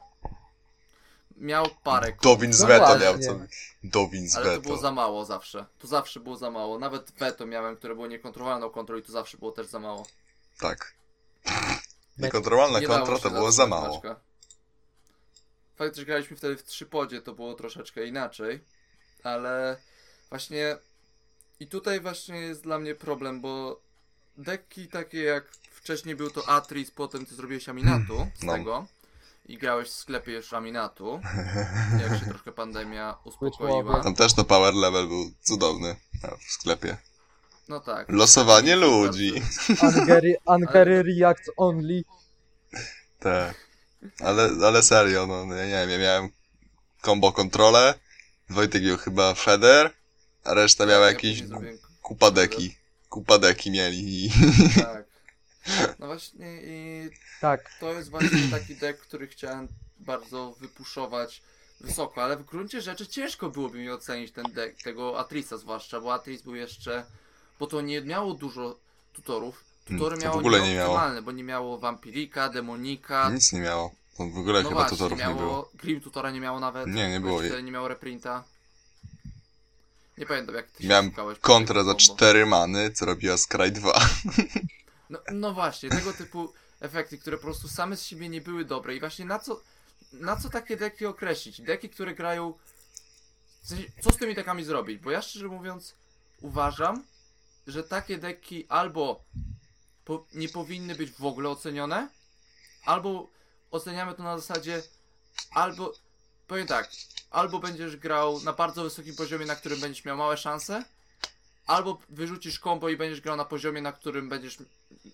Miał parę kont. Dowin z veto no miał co. Dowin z veto. Ale to było za mało zawsze. To zawsze było za mało. Nawet veto miałem, które było niekontrolowane o kontroli, to zawsze było też za mało. Tak. Niekontrolowana nie kontra to było za mało. Paczka. Fakt, że graliśmy wtedy w trzypodzie, to było troszeczkę inaczej, ale właśnie i tutaj właśnie jest dla mnie problem, bo deki takie jak wcześniej był to Atris, potem ty zrobiłeś Aminatu z no. tego i grałeś w sklepie jeszcze Aminatu, jak się troszkę pandemia uspokoiła. Tam też to power level był cudowny w sklepie. No tak. Losowanie tak, ludzi. Ungery reacts only. Tak. Ale, ale serio, no ja nie wiem, ja miałem combo kontrolę, Wojtek miał chyba Feather, a reszta miała ja jakieś kupadeki, kupadeki mieli i... Tak, no właśnie i tak. To jest właśnie taki deck, który chciałem bardzo wypuszować wysoko, ale w gruncie rzeczy ciężko byłoby mi ocenić ten deck, tego Atrisa zwłaszcza, bo Atris był jeszcze, bo to nie miało dużo tutorów. Tutory miało nieoptymalne, bo nie miało Wampirika, Demonika. Nic nie miało. To w ogóle no chyba właśnie, tutorów nie, miało, nie było. Grim Tutora nie miało nawet. Nie, nie było. Nie miało reprinta. Nie pamiętam jak ty się Miałem kontrę za cztery many, co robiła Scry dwa. No, no właśnie, tego typu efekty, które po prostu same z siebie nie były dobre. I właśnie na co, na co takie deki określić? Deki, które grają... Co z tymi dekami zrobić? Bo ja szczerze mówiąc uważam, że takie deki albo... Po, nie powinny być w ogóle ocenione, albo oceniamy to na zasadzie, albo, powiem tak, albo będziesz grał na bardzo wysokim poziomie, na którym będziesz miał małe szanse, albo wyrzucisz combo i będziesz grał na poziomie, na którym będziesz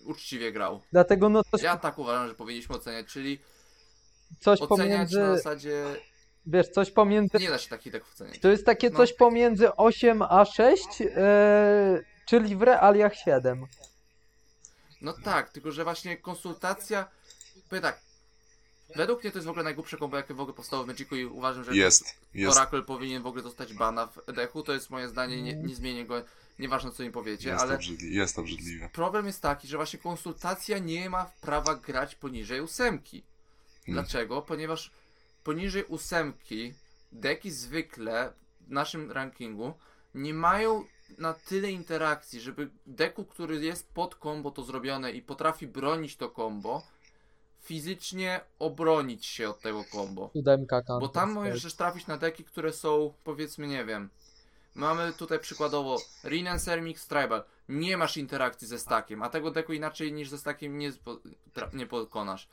uczciwie grał. Dlatego no to... Ja tak uważam, że powinniśmy oceniać, czyli coś oceniać pomiędzy... na zasadzie... Wiesz, coś pomiędzy... Nie da się takich tak oceniać. To jest takie no. coś pomiędzy osiem a sześć, yy, czyli w realiach siedem. No tak, tylko że właśnie konsultacja, powiem tak, według mnie to jest w ogóle najgłupsze kombo, jakie w ogóle powstało w Magicu i uważam, że jest, jest. Oracle powinien w ogóle dostać bana w dechu, to jest moje zdanie, nie, nie zmienię go, nieważne co im powiecie, jest ale obrzydli- jest obrzydliwe. Problem jest taki, że właśnie konsultacja nie ma prawa grać poniżej ósemki. Dlaczego? Hmm. Ponieważ poniżej ósemki deki zwykle w naszym rankingu nie mają... na tyle interakcji, żeby deku, który jest pod combo to zrobione i potrafi bronić to combo, fizycznie obronić się od tego combo. Bo tam możesz trafić na deki, które są, powiedzmy, nie wiem, Mamy tutaj przykładowo Renancer Mix Tribal. Nie masz interakcji ze stakiem, a tego deku inaczej niż ze stakiem nie, nie pokonasz.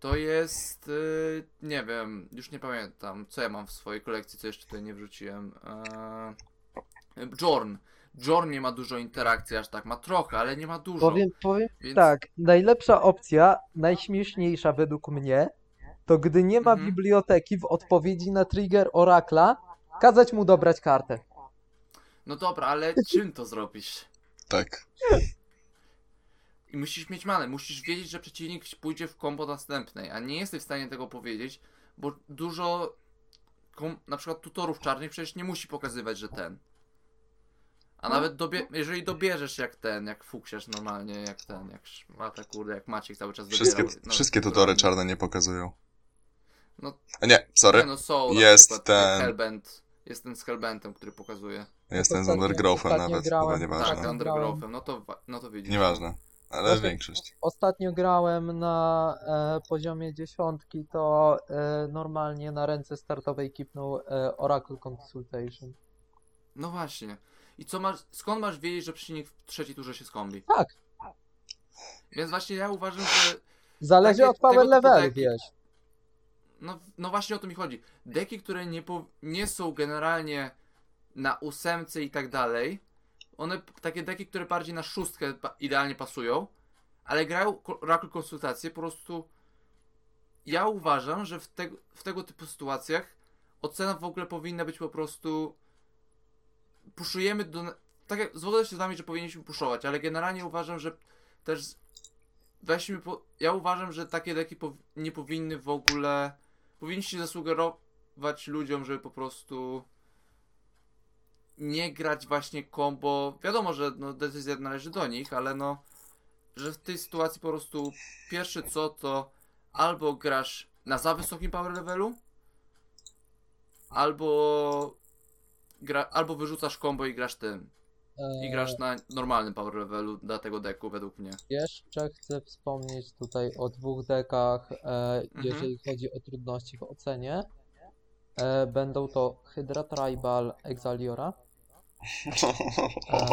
To jest... Yy, nie wiem, już nie pamiętam, co ja mam w swojej kolekcji, co jeszcze tutaj nie wrzuciłem. Eee, Jorn. Jorn nie ma dużo interakcji, aż tak, ma trochę, ale nie ma dużo. Powiem, powiem Więc... tak, najlepsza opcja, najśmieszniejsza według mnie, to gdy nie ma mhm. biblioteki w odpowiedzi na trigger Orakla, kazać mu dobrać kartę. No dobra, ale czym to zrobisz? Tak. I musisz mieć manę, musisz wiedzieć, że przeciwnik pójdzie w kombo następnej, a nie jesteś w stanie tego powiedzieć, bo dużo na przykład tutorów czarnych przecież nie musi pokazywać, że ten. A no. nawet dobie jeżeli dobierzesz jak ten, jak fuksiasz normalnie, jak ten, jak szmata, kurde, jak Maciek cały czas wszystkie, dobierał. Wszystkie tutory czarne nie pokazują. No, a nie, sorry, nie, no są, jest przykład, ten... Hellbent. Jestem z Hellbentem, który pokazuje. Jestem z Undergrowthem nawet, ale nieważne. Tak, Undergrowthem, no to, no to widzisz. Nieważne, ale ostatnio, większość. Ostatnio grałem na e, poziomie dziesiątki, to e, normalnie na ręce startowej kipnął e, Oracle Consultation. No właśnie. I co masz, skąd masz wiedzieć, że przeciwnik w trzeciej turze się skombi? Tak. Więc właśnie ja uważam, że... Zależy tak, od power levelu, wiesz. No, no właśnie o to mi chodzi. Deki, które nie, po, nie są generalnie na ósemce i tak dalej, one takie deki, które bardziej na szóstkę idealnie pasują, ale grają Oracle Consultacje, po prostu ja uważam, że w, te, w tego typu sytuacjach ocena w ogóle powinna być po prostu puszujemy do... Tak jak zgodzę się z wami, że powinniśmy puszować, ale generalnie uważam, że też weźmy po... Ja uważam, że takie deki pow... nie powinny w ogóle... Powinniście zasugerować ludziom, żeby po prostu nie grać właśnie combo. Wiadomo, że no, decyzja należy do nich, ale no, że w tej sytuacji po prostu pierwsze co to albo grasz na za wysokim power levelu, albo gra, albo wyrzucasz combo i grasz tym. I grasz na normalnym power levelu dla tego deku według mnie. Jeszcze chcę wspomnieć tutaj o dwóch dekach, e, mhm. jeżeli chodzi o trudności w ocenie. E, będą to Hydra Tribal Exaliora. E,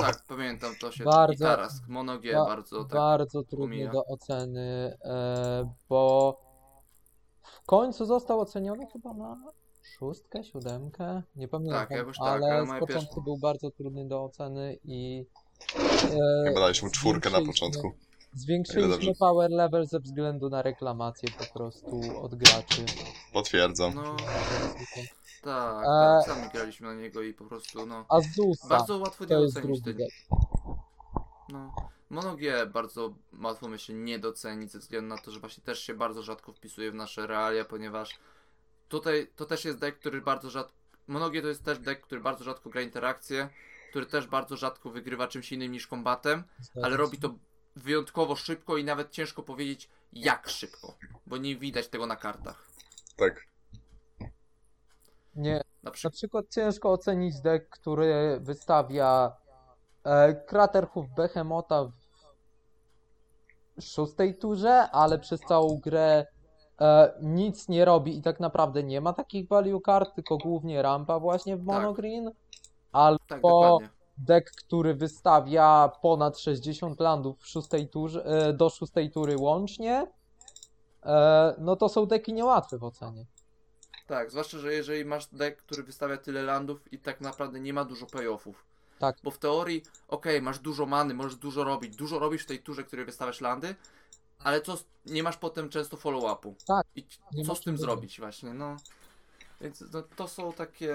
tak, pamiętam to się. Bardzo, I teraz Monogie ba, bardzo tak Bardzo trudny do oceny, e, bo w końcu został oceniony chyba na... Szóstkę, siódemkę, nie pamiętam, tak, jakoś tak, ale, ale z początku pierwszy... był bardzo trudny do oceny i... E, chyba daliśmy czwórkę na początku. Zwiększyliśmy power level ze względu na reklamację po prostu od graczy. Potwierdzam. No, tak, tak, sami graliśmy na niego i po prostu no... Azusa, bardzo łatwo nie docenić ten... No, Monogie bardzo łatwo mi się nie docenić ze względu na to, że właśnie też się bardzo rzadko wpisuje w nasze realia, ponieważ... Tutaj to też jest deck, który bardzo rzadko... Monogie to jest też deck, który bardzo rzadko gra interakcje, który też bardzo rzadko wygrywa czymś innym niż kombatem, ale robi to wyjątkowo szybko i nawet ciężko powiedzieć jak szybko, bo nie widać tego na kartach. Tak. Nie, na, przy... na przykład ciężko ocenić deck, który wystawia e, Kraterhoof Behemota w szóstej turze, ale przez całą grę nic nie robi i tak naprawdę nie ma takich value card, tylko głównie rampa właśnie w monogreen, tak. Albo tak, deck, który wystawia ponad sześćdziesiąt landów w szóstej turze, do szóstej tury łącznie, no to są deki niełatwe w ocenie. Tak, zwłaszcza, że jeżeli masz deck, który wystawia tyle landów i tak naprawdę nie ma dużo payoffów. Tak. Bo w teorii, okej, okay, masz dużo many, możesz dużo robić, dużo robisz w tej turze, w której wystawiasz landy, ale co, nie masz potem często follow-upu. Tak. I co z tym zrobić właśnie, no. Więc no, to są takie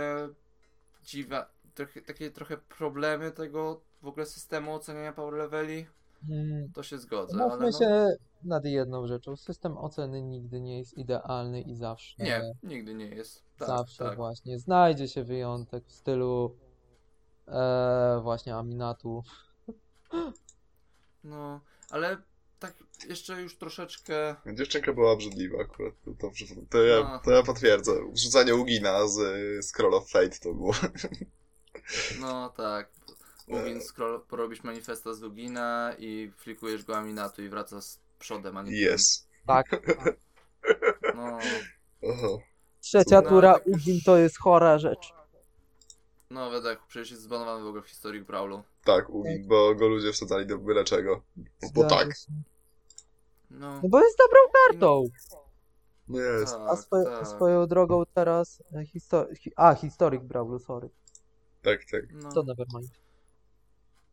dziwa, trochę, takie trochę problemy tego w ogóle systemu oceniania power leveli. To się zgodzę. Mówmy ale no... się nad jedną rzeczą. System oceny nigdy nie jest idealny i zawsze... Nie, nigdy nie jest. Tak, zawsze tak. Właśnie. Znajdzie się wyjątek w stylu e, właśnie Aminatu. No, ale... Tak, jeszcze już troszeczkę... Dziewczynka była obrzydliwa akurat, to, to, ja, to ja potwierdzę. Wrzucanie Ugina z, z Scroll of Fate to było. No tak. Ugin, scroll, porobisz manifesta z Ugina i flikujesz go Aminatu i wraca z przodem. A nie yes. Tak. No. Trzecia tura Ugin to jest chora rzecz. No Wedek, przecież jest zbanowany w ogóle w historii Brawlu. Tak, bo go ludzie wsadzali do byle czego. Bo tak. No. No bo jest dobrą kartą. No jest. A swo- tak. swoją drogą teraz histori- hi- a, historyk Brawlu, sorry. Tak, tak. No. To nevermind.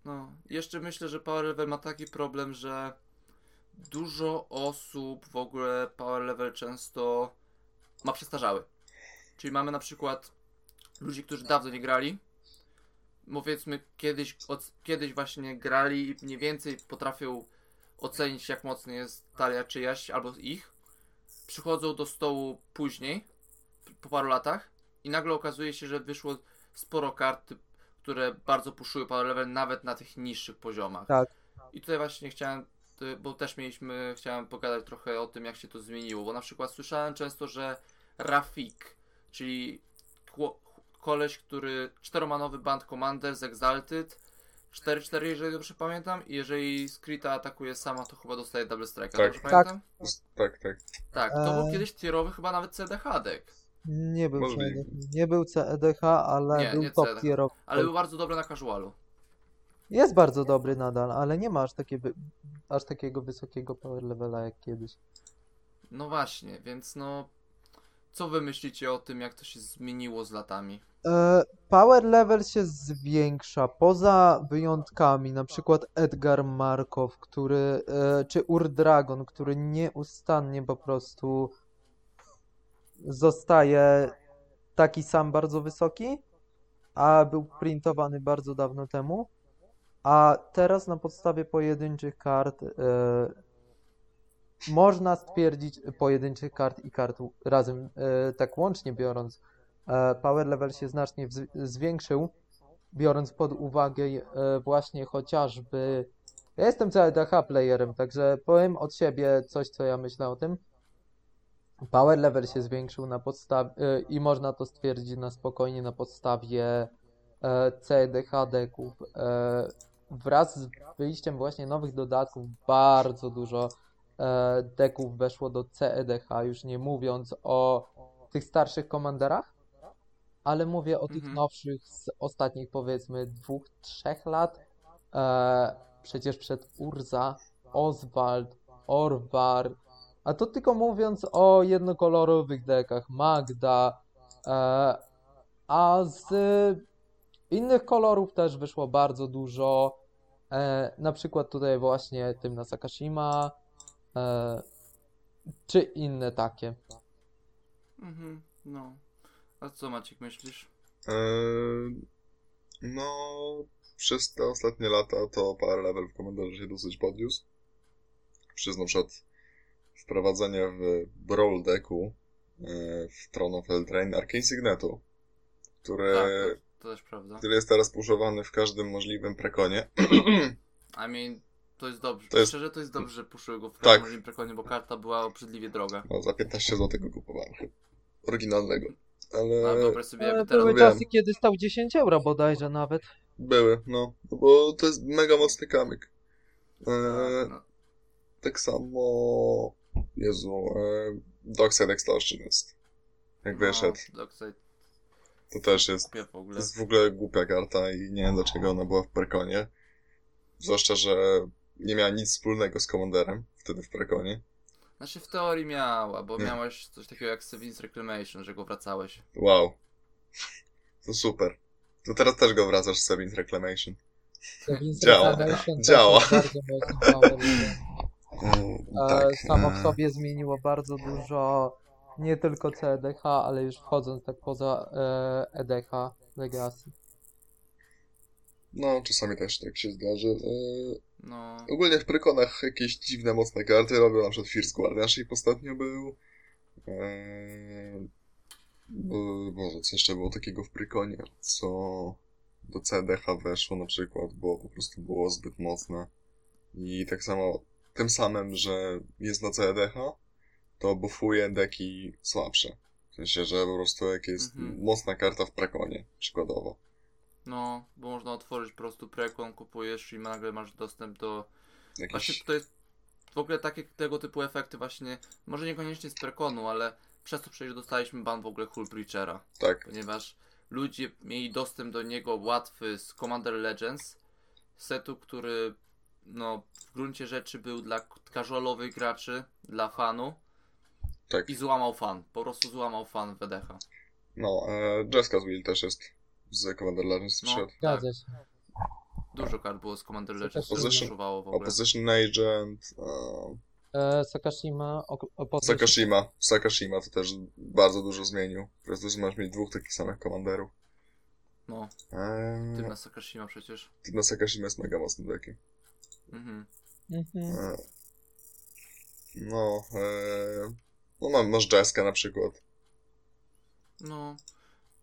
No, jeszcze myślę, że Power Level ma taki problem, że dużo osób w ogóle Power Level często ma przestarzały. Czyli mamy na przykład ludzi, którzy dawno nie grali. Powiedzmy, kiedyś, od, kiedyś właśnie grali i mniej więcej potrafią ocenić, jak mocny jest talia czyjaś albo ich. Przychodzą do stołu później, po paru latach i nagle okazuje się, że wyszło sporo kart, które bardzo puszują power level nawet na tych niższych poziomach. Tak. I tutaj właśnie chciałem, bo też mieliśmy, chciałem pogadać trochę o tym, jak się to zmieniło, bo na przykład słyszałem często, że Rafik, czyli koleś, który czteromanowy band commander z Exalted, cztery cztery, jeżeli dobrze pamiętam, i jeżeli Skrita atakuje sama, to chyba dostaje double strike'a, tak. Dobrze pamiętam? Tak, tak. Tak, to eee... był kiedyś tierowy chyba nawet C D H deck. Nie był C D H, nie był C D H, ale nie, był nie top C D H. Tierowy. Ale był bardzo dobry na casualu. Jest bardzo dobry nadal, ale nie ma aż, takie, aż takiego wysokiego power levela jak kiedyś. No właśnie, więc no... Co wy myślicie o tym, jak to się zmieniło z latami? Power level się zwiększa, poza wyjątkami, na przykład Edgar Markow, który, czy Urdragon, który nieustannie po prostu zostaje taki sam bardzo wysoki, a był printowany bardzo dawno temu, a teraz na podstawie pojedynczych kart można stwierdzić pojedynczych kart i kart razem, tak łącznie biorąc, power level się znacznie zwiększył, biorąc pod uwagę właśnie chociażby... Ja jestem C D H playerem, także powiem od siebie coś, co ja myślę o tym. Power level się zwiększył na podstawie i można to stwierdzić na spokojnie na podstawie C D H decków. Wraz z wyjściem właśnie nowych dodatków bardzo dużo decków weszło do C E D H, już nie mówiąc o tych starszych komanderach, ale mówię o tych mhm. nowszych z ostatnich powiedzmy dwóch, trzech lat. E, przecież przed Urza, Oswald, Orvar, a to tylko mówiąc o jednokolorowych dekach, Magda, e, a z innych kolorów też wyszło bardzo dużo, e, na przykład tutaj właśnie Tymna Sakashima, e, czy inne takie. Mhm, no. A co Maciek myślisz? Eee, no, przez te ostatnie lata to power level w komendarze się dosyć podniósł. Przez na przykład wprowadzenie w Brawl Decku e, w Throne of Eldraine Arcane Signetu, który, tak, to, to też prawda. Który jest teraz puszowany w każdym możliwym prekonie. I mean, to jest dobrze. To jest... Szczerze to jest dobrze, że puszyły go w każdym tak. możliwym prekonie, bo karta była obrzydliwie droga. No, za piętnaście złotych go kupowałem. Oryginalnego. Ale... No, dobra, sobie ale były teraz... czasy, kiedy stał dziesięć euro bodajże nawet. Były, no. Bo to jest mega mocny kamyk. E... No. Tak samo... Jezu... E... Dockside Extortion jest. Jak no, wyszedł. Dockside... To też jest... W ogóle. To jest w ogóle głupia karta i nie wiem dlaczego ona była w prekonie. Zwłaszcza, że nie miała nic wspólnego z Commanderem wtedy w prekonie. Znaczy w teorii miała, bo nie. miałeś coś takiego jak Sevin's Reclamation, że go wracałeś. Wow. To super. To teraz też go wracasz z Sevin's Reclamation. Sevin's Działa. Reclamation Działa. Tak. Samo w sobie zmieniło bardzo dużo, nie tylko C D H, ale już wchodząc tak poza E D H, Legacy. No, czasami też tak się zdarzy. Yy, no. Ogólnie w prekonach jakieś dziwne, mocne karty robią, na przykład Fierce Guardianship ostatnio był. Yy, bo, Boże, co jeszcze było takiego w prekonie, co do C D H weszło na przykład, bo po prostu było zbyt mocne. I tak samo, tym samym, że jest na C D H, to buffuje deki słabsze. W sensie, że po prostu jak jest mhm. mocna karta w prekonie, przykładowo. No, bo można otworzyć po prostu prekon, kupujesz i nagle masz dostęp do... Jakiś... Właśnie to jest w ogóle takie tego typu efekty właśnie, może niekoniecznie z prekonu, ale przez to przecież dostaliśmy ban w ogóle Hull Preachera. Tak. Ponieważ ludzie mieli dostęp do niego łatwy z Commander Legends, setu, który no, w gruncie rzeczy był dla casualowych graczy, dla fanu. Tak. I złamał fan, po prostu złamał fan W D H. No, e, Jeskau's Will też jest z Commander Legends przyszedł. No, tak. Dużo kart było z Commander Legends, co wyszuwało w ogóle. Opposition Agent... Um... E, Sakashima... O, opposition. Sakashima. Sakashima to też bardzo dużo zmienił. Po prostu masz mieć dwóch takich samych komanderów. No. E... Tym na Sakashima przecież. Tym na Sakashima jest mega mocnym deckiem. Mhm. Mhm. E... No... E... No masz Jeska na przykład. No...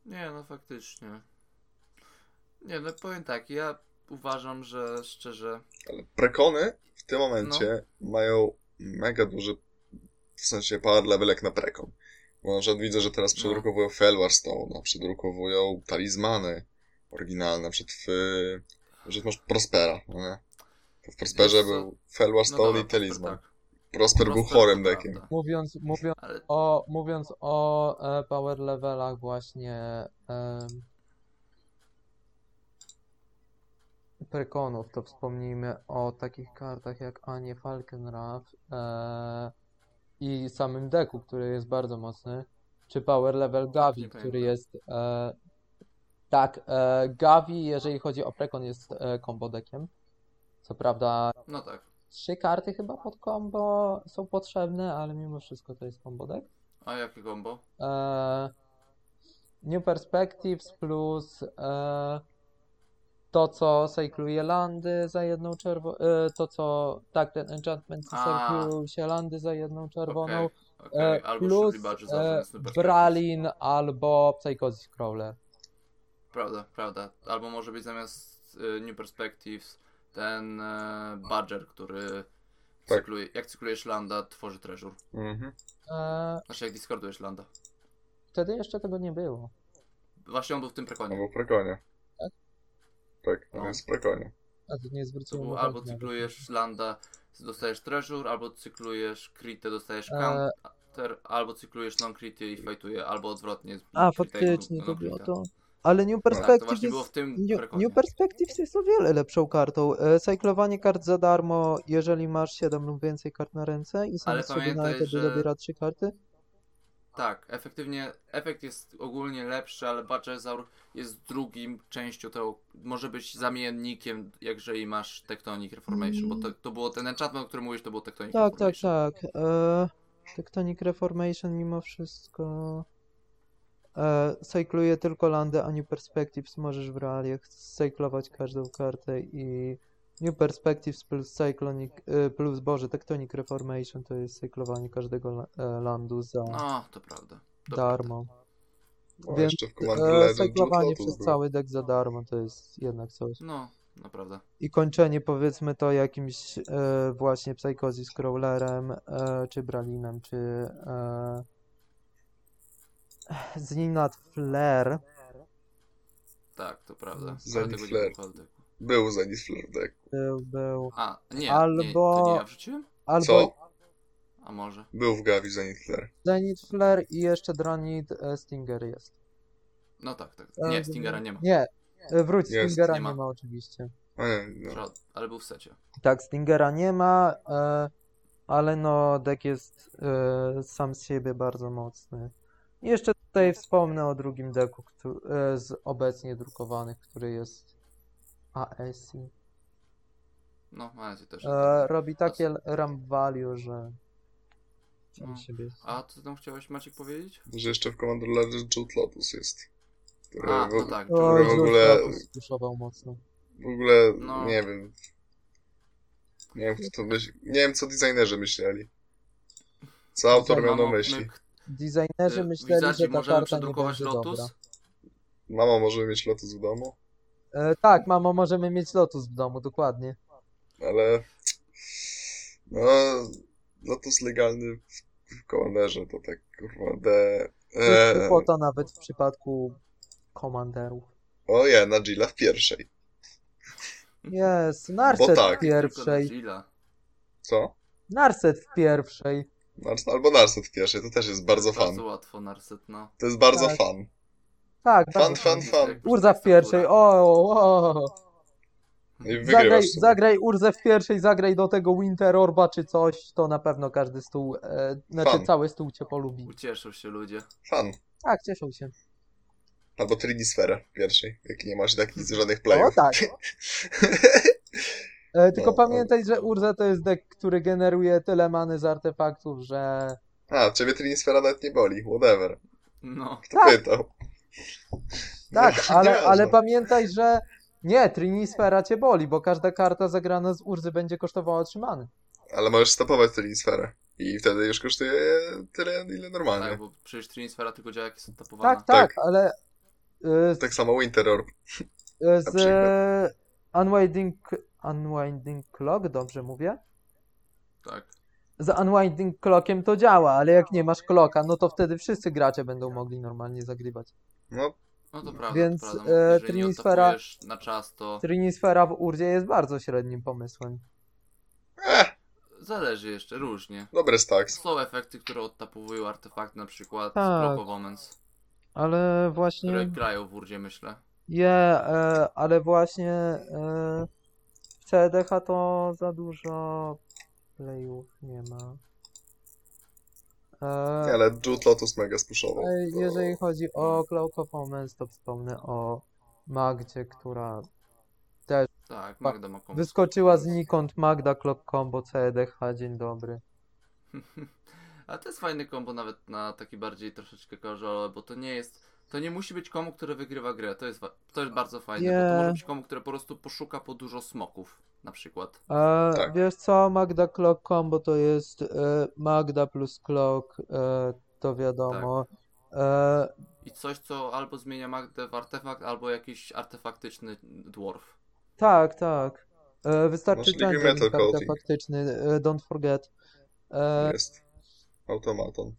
Nie, no faktycznie. Nie, no powiem tak, ja uważam, że szczerze... Ale prekony w tym momencie no. mają mega duży, w sensie power levelek na prekon. Bo na przykład widzę, że teraz przedrukowują no. Felwarstone, przedrukowują talizmany oryginalne, przed w... że masz Prospera, no nie? To w Prosperze Wiesz, był Felwarstone no i talizman. Tak. Prosper, Prosper był chorym deckiem. Mówiąc, mówiąc, Ale... o, mówiąc o e, power levelach właśnie e, prekonów, to wspomnijmy o takich kartach jak Anie Falkenrath e, i samym deku, który jest bardzo mocny, czy power level Gavi, który jest e, tak, e, Gavi, jeżeli chodzi o prekon, jest e, combo deckiem. Co prawda... No tak. Trzy karty chyba pod combo są potrzebne, ale mimo wszystko to jest combo deck. A jakie combo? E, New Perspectives plus e, to, co sejkluje landy za jedną czerwoną, e, to co, tak, ten enchantment sejkluje landy za jedną czerwoną, okay, okay. E, plus e, Bralin albo Psychosis Crawler. Prawda, prawda. Albo może być zamiast e, New Perspectives ten e, Badger, który tak. cykluje, jak cyklujesz landa, tworzy treasure. Mhm. E... Znaczy jak discordujesz landa. Wtedy jeszcze tego nie było. Właśnie on był w tym prekonie. On był w prekonie. Tak? Tak, on no. jest w prekonie. A ty nie zwróciłem uwagi. Albo cyklujesz landa, dostajesz treasure, albo cyklujesz critę, dostajesz counter, e... albo cyklujesz non-critę i fightuje, albo odwrotnie. A faktycznie, to było to. Ale New Perspectives, tak, jest, New, New Perspectives jest o wiele lepszą kartą. Cyklowanie kart za darmo, jeżeli masz siedem lub więcej kart na ręce i sam sobie na etapie że... dobiera trzy karty. Tak, efektywnie, efekt jest ogólnie lepszy, ale Badgezaur jest drugim częścią tego, może być zamiennikiem, jeżeli masz Tectonic Reformation, mm. bo to, to było ten enchantment, o którym mówisz, to było Tectonic tak, Reformation. Tak, tak, tak. Eee, Tectonic Reformation mimo wszystko... Sejkluje tylko landę, a New Perspectives możesz w realiach sejklować każdą kartę i New Perspectives plus Cyclonic, plus Boże, Tectonic Reformation to jest sejklowanie każdego landu za A, to prawda. To darmo. Prawda. Więc e, sejklowanie przez cały deck za darmo to jest jednak coś. No, naprawdę. I kończenie powiedzmy to jakimś e, właśnie Psychosis Crawlerem, e, czy Bralinem, czy... E, Zenith Flare. Tak, to prawda. Zenith Flare. Był Zenith Flare, tak. Był, był. A, nie, albo... nie, to nie ja wrzuciłem? Albo... Co? A może? Był w Gavi Zenith Flare. Zenith Flare i jeszcze Dronid Stinger jest. No tak, tak. Nie, Stingera nie ma. Nie, wróć, jest. Stingera nie ma. nie ma oczywiście. A nie, no. Ale był w secie. Tak, Stingera nie ma, ale no deck jest sam z siebie bardzo mocny. I jeszcze tutaj wspomnę o drugim deku który, z obecnie drukowanych, który jest A S I. No, A S I też. E, robi takie ramp value, że... No. A co tam chciałeś Maciek powiedzieć? Że jeszcze w Commander Legends Jude Lotus jest. Który A, no w, tak. Który o, w ogóle... Jude mocno. W ogóle, no. nie wiem. Nie wiem, kto to myśli. Nie wiem, co designerzy myśleli. Co autor miał na myśli. Designerzy myśleli, Wizardzi, że ta karta nie będzie Lotus? Dobra. Mamo, możemy mieć Lotus w domu? E, tak, mamo, możemy mieć Lotus w domu, dokładnie. Ale... No... Lotus legalny w Commanderze, to tak kurwa de... E... Kłopota nawet w przypadku Commanderów. O ja, na Jilla w pierwszej. Jest, Narset tak. w pierwszej. Co? Narset w pierwszej. Albo Narset w pierwszej, to też jest bardzo fan. Bardzo łatwo Narset, no. To jest bardzo tak. fan. Tak, fan, tak. Fan, fan, fan. Urza w pierwszej, o, o. Zagraj, zagraj Urzę w pierwszej, zagraj do tego Winter Orba czy coś, to na pewno każdy stół, e, znaczy fan. Cały stół cię polubi. Ucieszą się ludzie. Fan. Tak, cieszą się. Albo Trinisferę w pierwszej, jak nie masz takich żadnych playów. No tak. e, tylko no, pamiętaj, no, że Urza to jest deck, który generuje tyle many z artefaktów, że... A, ciebie Trinisfera nawet nie boli, whatever. No. Kto tak. pytał? Tak, no, ale, ale pamiętaj, że nie, Trinisfera cię boli, bo każda karta zagrana z Urzy będzie kosztowała otrzymany. Ale możesz stopować Trinisferę i wtedy już kosztuje tyle, ile normalnie. Tak, bo przecież Trinisfera tylko działa, jak jest stopowana. Tak, tak, tak, ale... Yy, z... Tak samo Winter Orb. Yy, z yy, Unwinding... Unwinding Clock, dobrze mówię? Tak. Z Unwinding Clockiem to działa, ale jak nie masz Clocka, no to wtedy wszyscy gracze będą mogli normalnie zagrywać. No. No to prawda, więc to prawda. E, Trinisfera, na czas, to... Trinisfera w Urdzie jest bardzo średnim pomysłem. Eh. Zależy jeszcze, różnie. Dobry stacks. Są efekty, które odtapowują artefakty, na przykład tak. Moments, ale właśnie... które grają w Urdzie, myślę. Je, yeah, ale właśnie e, w C D H to za dużo playów nie ma. Eee, ale Jude Lotus mega spuszował. To... Jeżeli chodzi o Cloak of Omens, to wspomnę o Magdzie, która też tak, Magda ma kombo. Wyskoczyła znikąd Magda Clock Combo C D H, dzień dobry. A to jest fajny kombo nawet na taki bardziej troszeczkę casual, bo to nie jest, to nie musi być kombo, które wygrywa grę, to jest, to jest bardzo fajne, yeah. Bo to może być kombo, które po prostu poszuka po dużo smoków. Na przykład. E, tak. Wiesz co, Magda Clock Combo to jest e, Magda plus Clock, e, to wiadomo. Tak. E, I coś, co albo zmienia Magdę w artefakt, albo jakiś artefaktyczny dwarf. Tak, tak. E, wystarczy ten artefaktyczny, e, don't forget. E, jest. Automaton.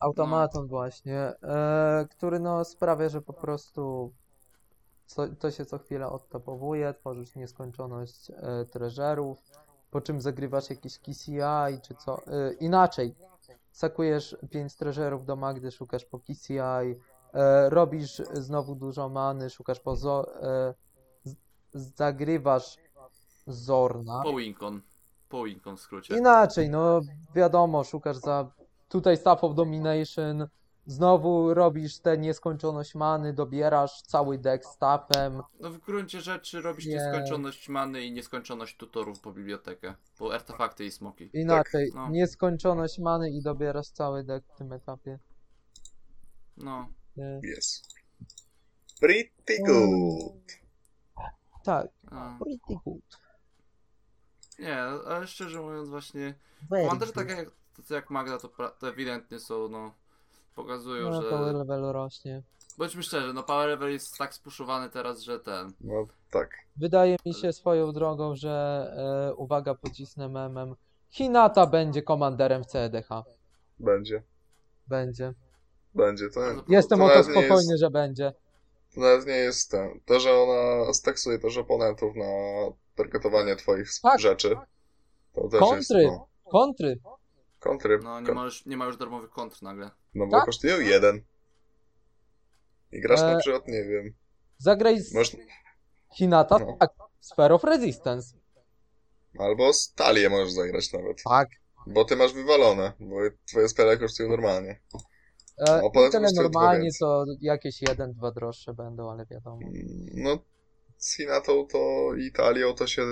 Automaton no. właśnie, e, który no sprawia, że po prostu... Co, to się co chwilę odtapowuje, tworzysz nieskończoność e, treżerów, po czym zagrywasz jakiś K C I czy co, e, inaczej, sakujesz pięć treżerów do Magdy, szukasz po K C I, e, robisz znowu dużo many, szukasz po zo, e, z, zagrywasz Zorna. Po Wincon, po Wincon w skrócie. Inaczej, no wiadomo, szukasz za, tutaj Staff of Domination, znowu robisz tę nieskończoność many, dobierasz cały deck z tapem. No w gruncie rzeczy robisz yeah. nieskończoność many i nieskończoność tutorów po bibliotekę, po artefakty i smoki. Inaczej, tak, no. nieskończoność many i dobierasz cały deck w tym etapie. No. Yes. Pretty good. Tak, no. pretty good. Nie, ale szczerze mówiąc właśnie, komandry takie jak, jak Magda to, to ewidentnie są, no... Pokazują, no, że... power level rośnie. Bądźmy szczerzy, no power level jest tak spuszowany teraz, że ten... No tak. Wydaje mi się swoją drogą, że... E, uwaga, pocisnę memem. Hinata będzie komanderem w C D H. Będzie. Będzie. Będzie, to... Jestem to o to spokojny, jest, że będzie. To nawet nie jest ten... To, że ona staksuje też oponentów na targetowanie twoich tak. rzeczy. To też kontry. Jest, no... Kontry! Kontry. No nie, kon... ma już, nie ma już darmowych kontr nagle. No bo tak? kosztują jeden. I grasz eee, na przykład, nie wiem. Zagraj z Moż... Hinata, no. tak. Sphere of Resistance. Albo z Talię możesz zagrać nawet. Tak. Bo ty masz wywalone, bo twoje spele kosztują normalnie. Eee, no, tyle normalnie to jakieś jeden, dwa droższe będą, ale wiadomo. No z Hinatą to i Talią to się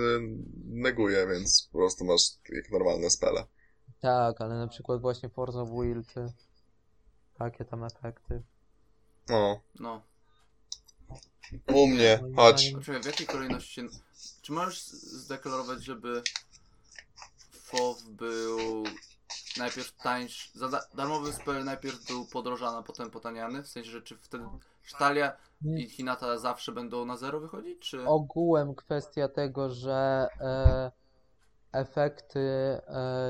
neguje, więc po prostu masz jak normalne spele. Tak, ale na przykład właśnie Force of Will czy takie tam efekty. No. No. U mnie, chodź. Czekaj, w jakiej kolejności... Czy możesz zdeklarować, żeby F O W był najpierw tańszy... Za da- darmowy spell najpierw był podrożany, a potem potaniany? W sensie, że czy wtedy Sztalia i Hinata zawsze będą na zero wychodzić, czy...? Ogółem kwestia tego, że... E... efekty e,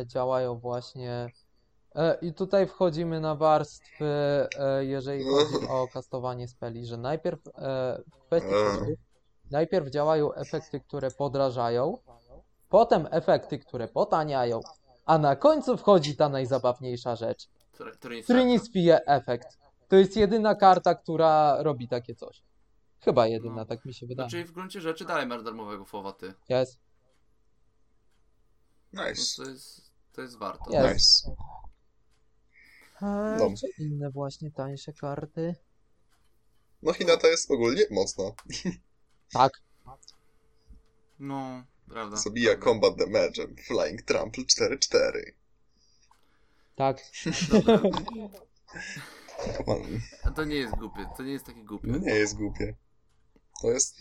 działają właśnie e, i tutaj wchodzimy na warstwy, e, jeżeli chodzi o kastowanie speli, że najpierw e, w kwestii e. najpierw działają efekty, które podrażają, potem efekty, które potaniają, a na końcu wchodzi ta najzabawniejsza rzecz. Trinisfie efekt, To jest jedyna karta, która robi takie coś. Chyba jedyna, no. Tak mi się wydaje. Czyli w gruncie rzeczy dalej masz darmowego fowa ty. Jest. Nice. No to jest, to jest warto. Yes. Nice. A no. Czy inne właśnie tańsze karty? No Hinata jest ogólnie mocna. Tak. No, prawda. Zabija combat damage'em, flying trample cztery cztery. Tak. A to nie jest głupie, to nie jest takie głupie. No nie jest głupie. To jest...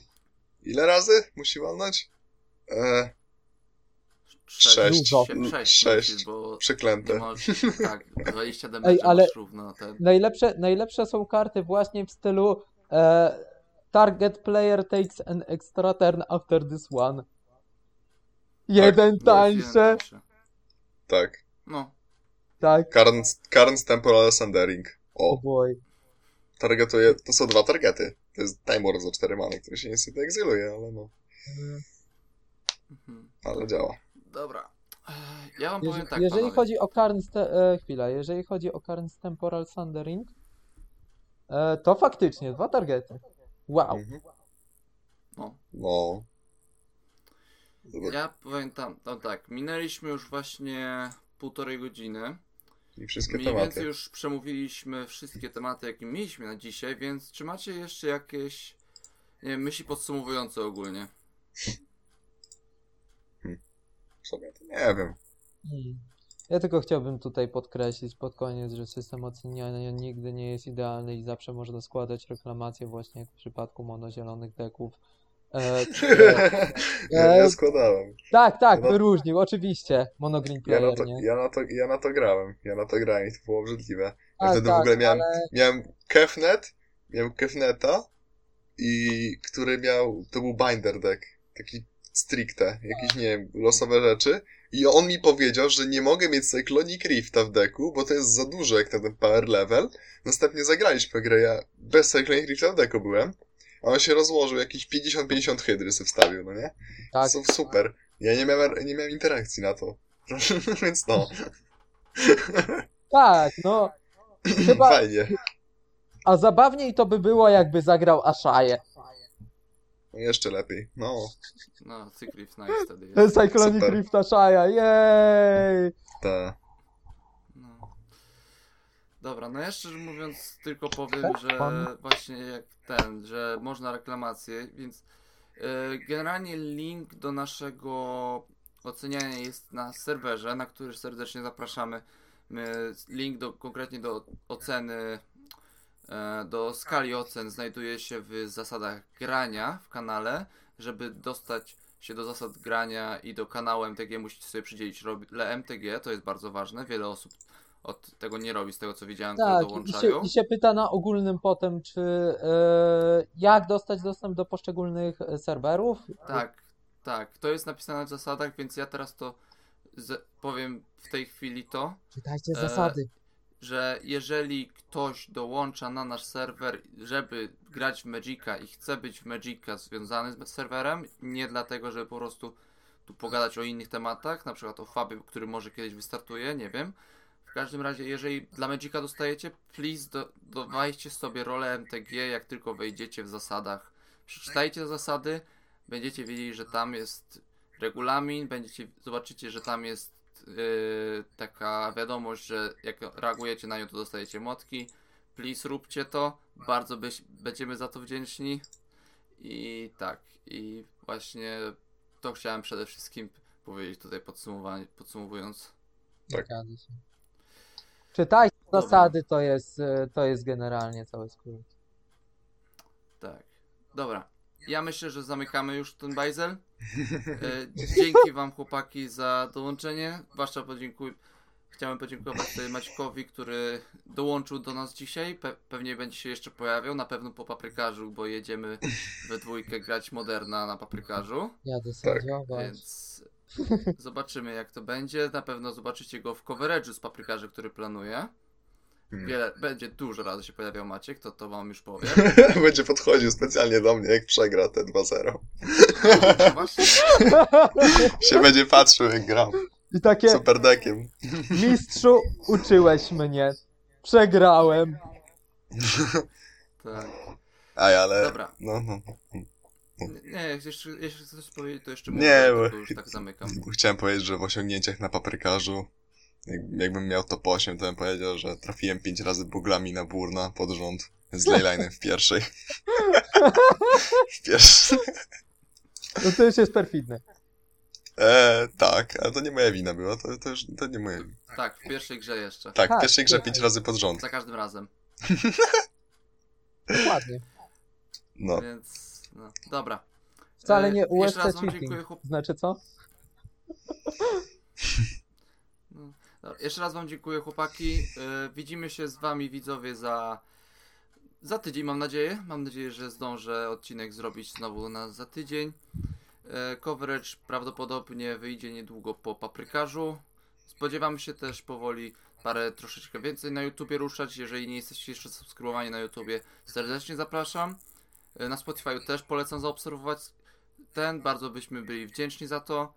Ile razy musi walnąć? Eee... Sześć. Sześć. Sześć. Przeklęte. Tak, dwadzieścia damage'em równo. Ten... Najlepsze, najlepsze są karty właśnie w stylu e, target player takes an extra turn after this one. Jeden tak, tańsze. Tak. No. Tak. Karns, Karns Temporal Sundering. O. Oh targetuje, to są dwa targety. To jest Time Warp za cztery many, który się niestety egzyluje, ale no. Mhm. Ale to działa. Dobra. Ja wam powiem jeżeli, tak, jeżeli panowie. chodzi o Karns... E, chwila. Jeżeli chodzi o Karns Temporal Sundering, e, to faktycznie dwa targety. Wow. Mhm. No. No. Dobra. Ja powiem tam, no tak, minęliśmy już właśnie półtorej godziny. I wszystkie mniej tematy. Więcej już przemówiliśmy wszystkie tematy, jakie mieliśmy na dzisiaj, więc czy macie jeszcze jakieś nie wiem, myśli podsumowujące ogólnie? Hmm. Sobie to nie wiem. Ja tylko chciałbym tutaj podkreślić pod koniec, że system oceniania nigdy nie jest idealny i zawsze można składać reklamacje właśnie jak w przypadku monozielonych deków. E, e, ja składałem. Tak, tak, no, wyróżnił, oczywiście. Monogreen player, ja na, to, nie? Ja, na to, ja na to grałem, ja na to grałem i to było obrzydliwe. Ja wtedy tak, w ogóle miałem, ale... miałem Kefnet, miałem Kefneta, i który miał, to był binder deck, taki stricte, jakieś nie wiem, losowe rzeczy. I on mi powiedział, że nie mogę mieć Cyclonic Rifta w deku, bo to jest za dużo jak na ten power level. Następnie zagraliśmy grę, ja bez Cyclonic Rifta w deku byłem. A on się rozłożył, jakieś pięćdziesiąt pięćdziesiąt hydry sobie wstawił, no nie? Tak. To są super. Ja nie miałem, nie miałem interakcji na to. Więc no. Tak, no. Chyba... Fajnie. A zabawniej to by było, jakby zagrał Ashaję. No jeszcze lepiej, no. No, Cyclonic Rift wtedy jest. Cyclonic Rift Ashaja, jej! Tak. Dobra, no ja szczerze mówiąc tylko powiem, że właśnie jak ten, że można reklamacje, więc yy, generalnie link do naszego oceniania jest na serwerze, na który serdecznie zapraszamy. My, link do, konkretnie do oceny, yy, do skali ocen znajduje się w zasadach grania w kanale, żeby dostać się do zasad grania i do kanału M T G musicie sobie przydzielić role M T G, to jest bardzo ważne, wiele osób od tego nie robi, z tego co widziałem, tak, które dołączają. I się, i się pyta na ogólnym potem, czy yy, jak dostać dostęp do poszczególnych serwerów. Tak, tak, to jest napisane w zasadach, więc ja teraz to z- powiem w tej chwili to. Czytajcie e, zasady. Że jeżeli ktoś dołącza na nasz serwer, żeby grać w Magica i chce być w Magica związany z serwerem, nie dlatego, żeby po prostu tu pogadać o innych tematach, na przykład o Fabie, który może kiedyś wystartuje, nie wiem. W każdym razie, jeżeli dla Magica dostajecie, please do, dawajcie sobie rolę M T G, jak tylko wejdziecie w zasadach. Przeczytajcie zasady, będziecie wiedzieli, że tam jest regulamin, będziecie zobaczycie, że tam jest yy, taka wiadomość, że jak reagujecie na nią, to dostajecie motki. Please róbcie to, bardzo byś, będziemy za to wdzięczni. I tak, i właśnie to chciałem przede wszystkim powiedzieć tutaj podsumowanie, podsumowując. Tak. Czytajcie zasady, to jest, to jest generalnie cały skrót. Tak. Dobra. Ja myślę, że zamykamy już ten bajzel. Dzięki wam chłopaki za dołączenie. Wasza podziękuję. Chciałem podziękować Maćkowi, który dołączył do nas dzisiaj. Pe- pewnie będzie się jeszcze pojawiał. Na pewno po paprykarzu, bo jedziemy we dwójkę grać Moderna na paprykarzu. Ja dosadziować. Więc... Zobaczymy jak to będzie. Na pewno zobaczycie go w coverage'u z paprykarzy, który planuje. Wiele, będzie dużo razy się pojawiał Maciek, to to wam już powiem. Będzie podchodził specjalnie do mnie, jak przegra te dwa zero. Się będzie patrzył, jak gram. I takie... Super deckiem. Mistrzu, uczyłeś mnie. Przegrałem. Tak. Aj, ale... Dobra. No, no. Nie, jak jeszcze, jeszcze chcesz powiedzieć, to jeszcze mówię, nie, bo to już tak zamykam. Chciałem powiedzieć, że w osiągnięciach na paprykarzu, jak, jakbym miał top osiem, to bym powiedział, że trafiłem pięć razy buglami na Burna pod rząd z Leyline'em w pierwszej. w pierwszej. No to już jest perfidne. Eee, tak, ale to nie moja wina była, to, to już to nie moja wina. Tak, w pierwszej grze jeszcze. Tak, tak w pierwszej grze pięć razy pod rząd. Za każdym razem. Dokładnie. No. Więc... No, dobra. Wcale nie U S C jeszcze raz wam dziękuję, chłop... Znaczy co? No, dobra. Jeszcze raz wam dziękuję, chłopaki. Yy, widzimy się z wami, widzowie, za, za tydzień, mam nadzieję. Mam nadzieję, że zdążę odcinek zrobić znowu na, za tydzień. Yy, coverage prawdopodobnie wyjdzie niedługo po paprykarzu. Spodziewam się też powoli parę troszeczkę więcej na YouTubie ruszać. Jeżeli nie jesteście jeszcze subskrybowani na YouTubie, serdecznie zapraszam. Na Spotify też polecam zaobserwować ten, bardzo byśmy byli wdzięczni za to.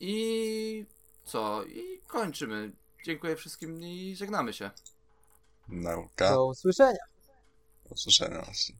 I co? I kończymy. Dziękuję wszystkim i żegnamy się. Nauka. Do usłyszenia. Do usłyszenia.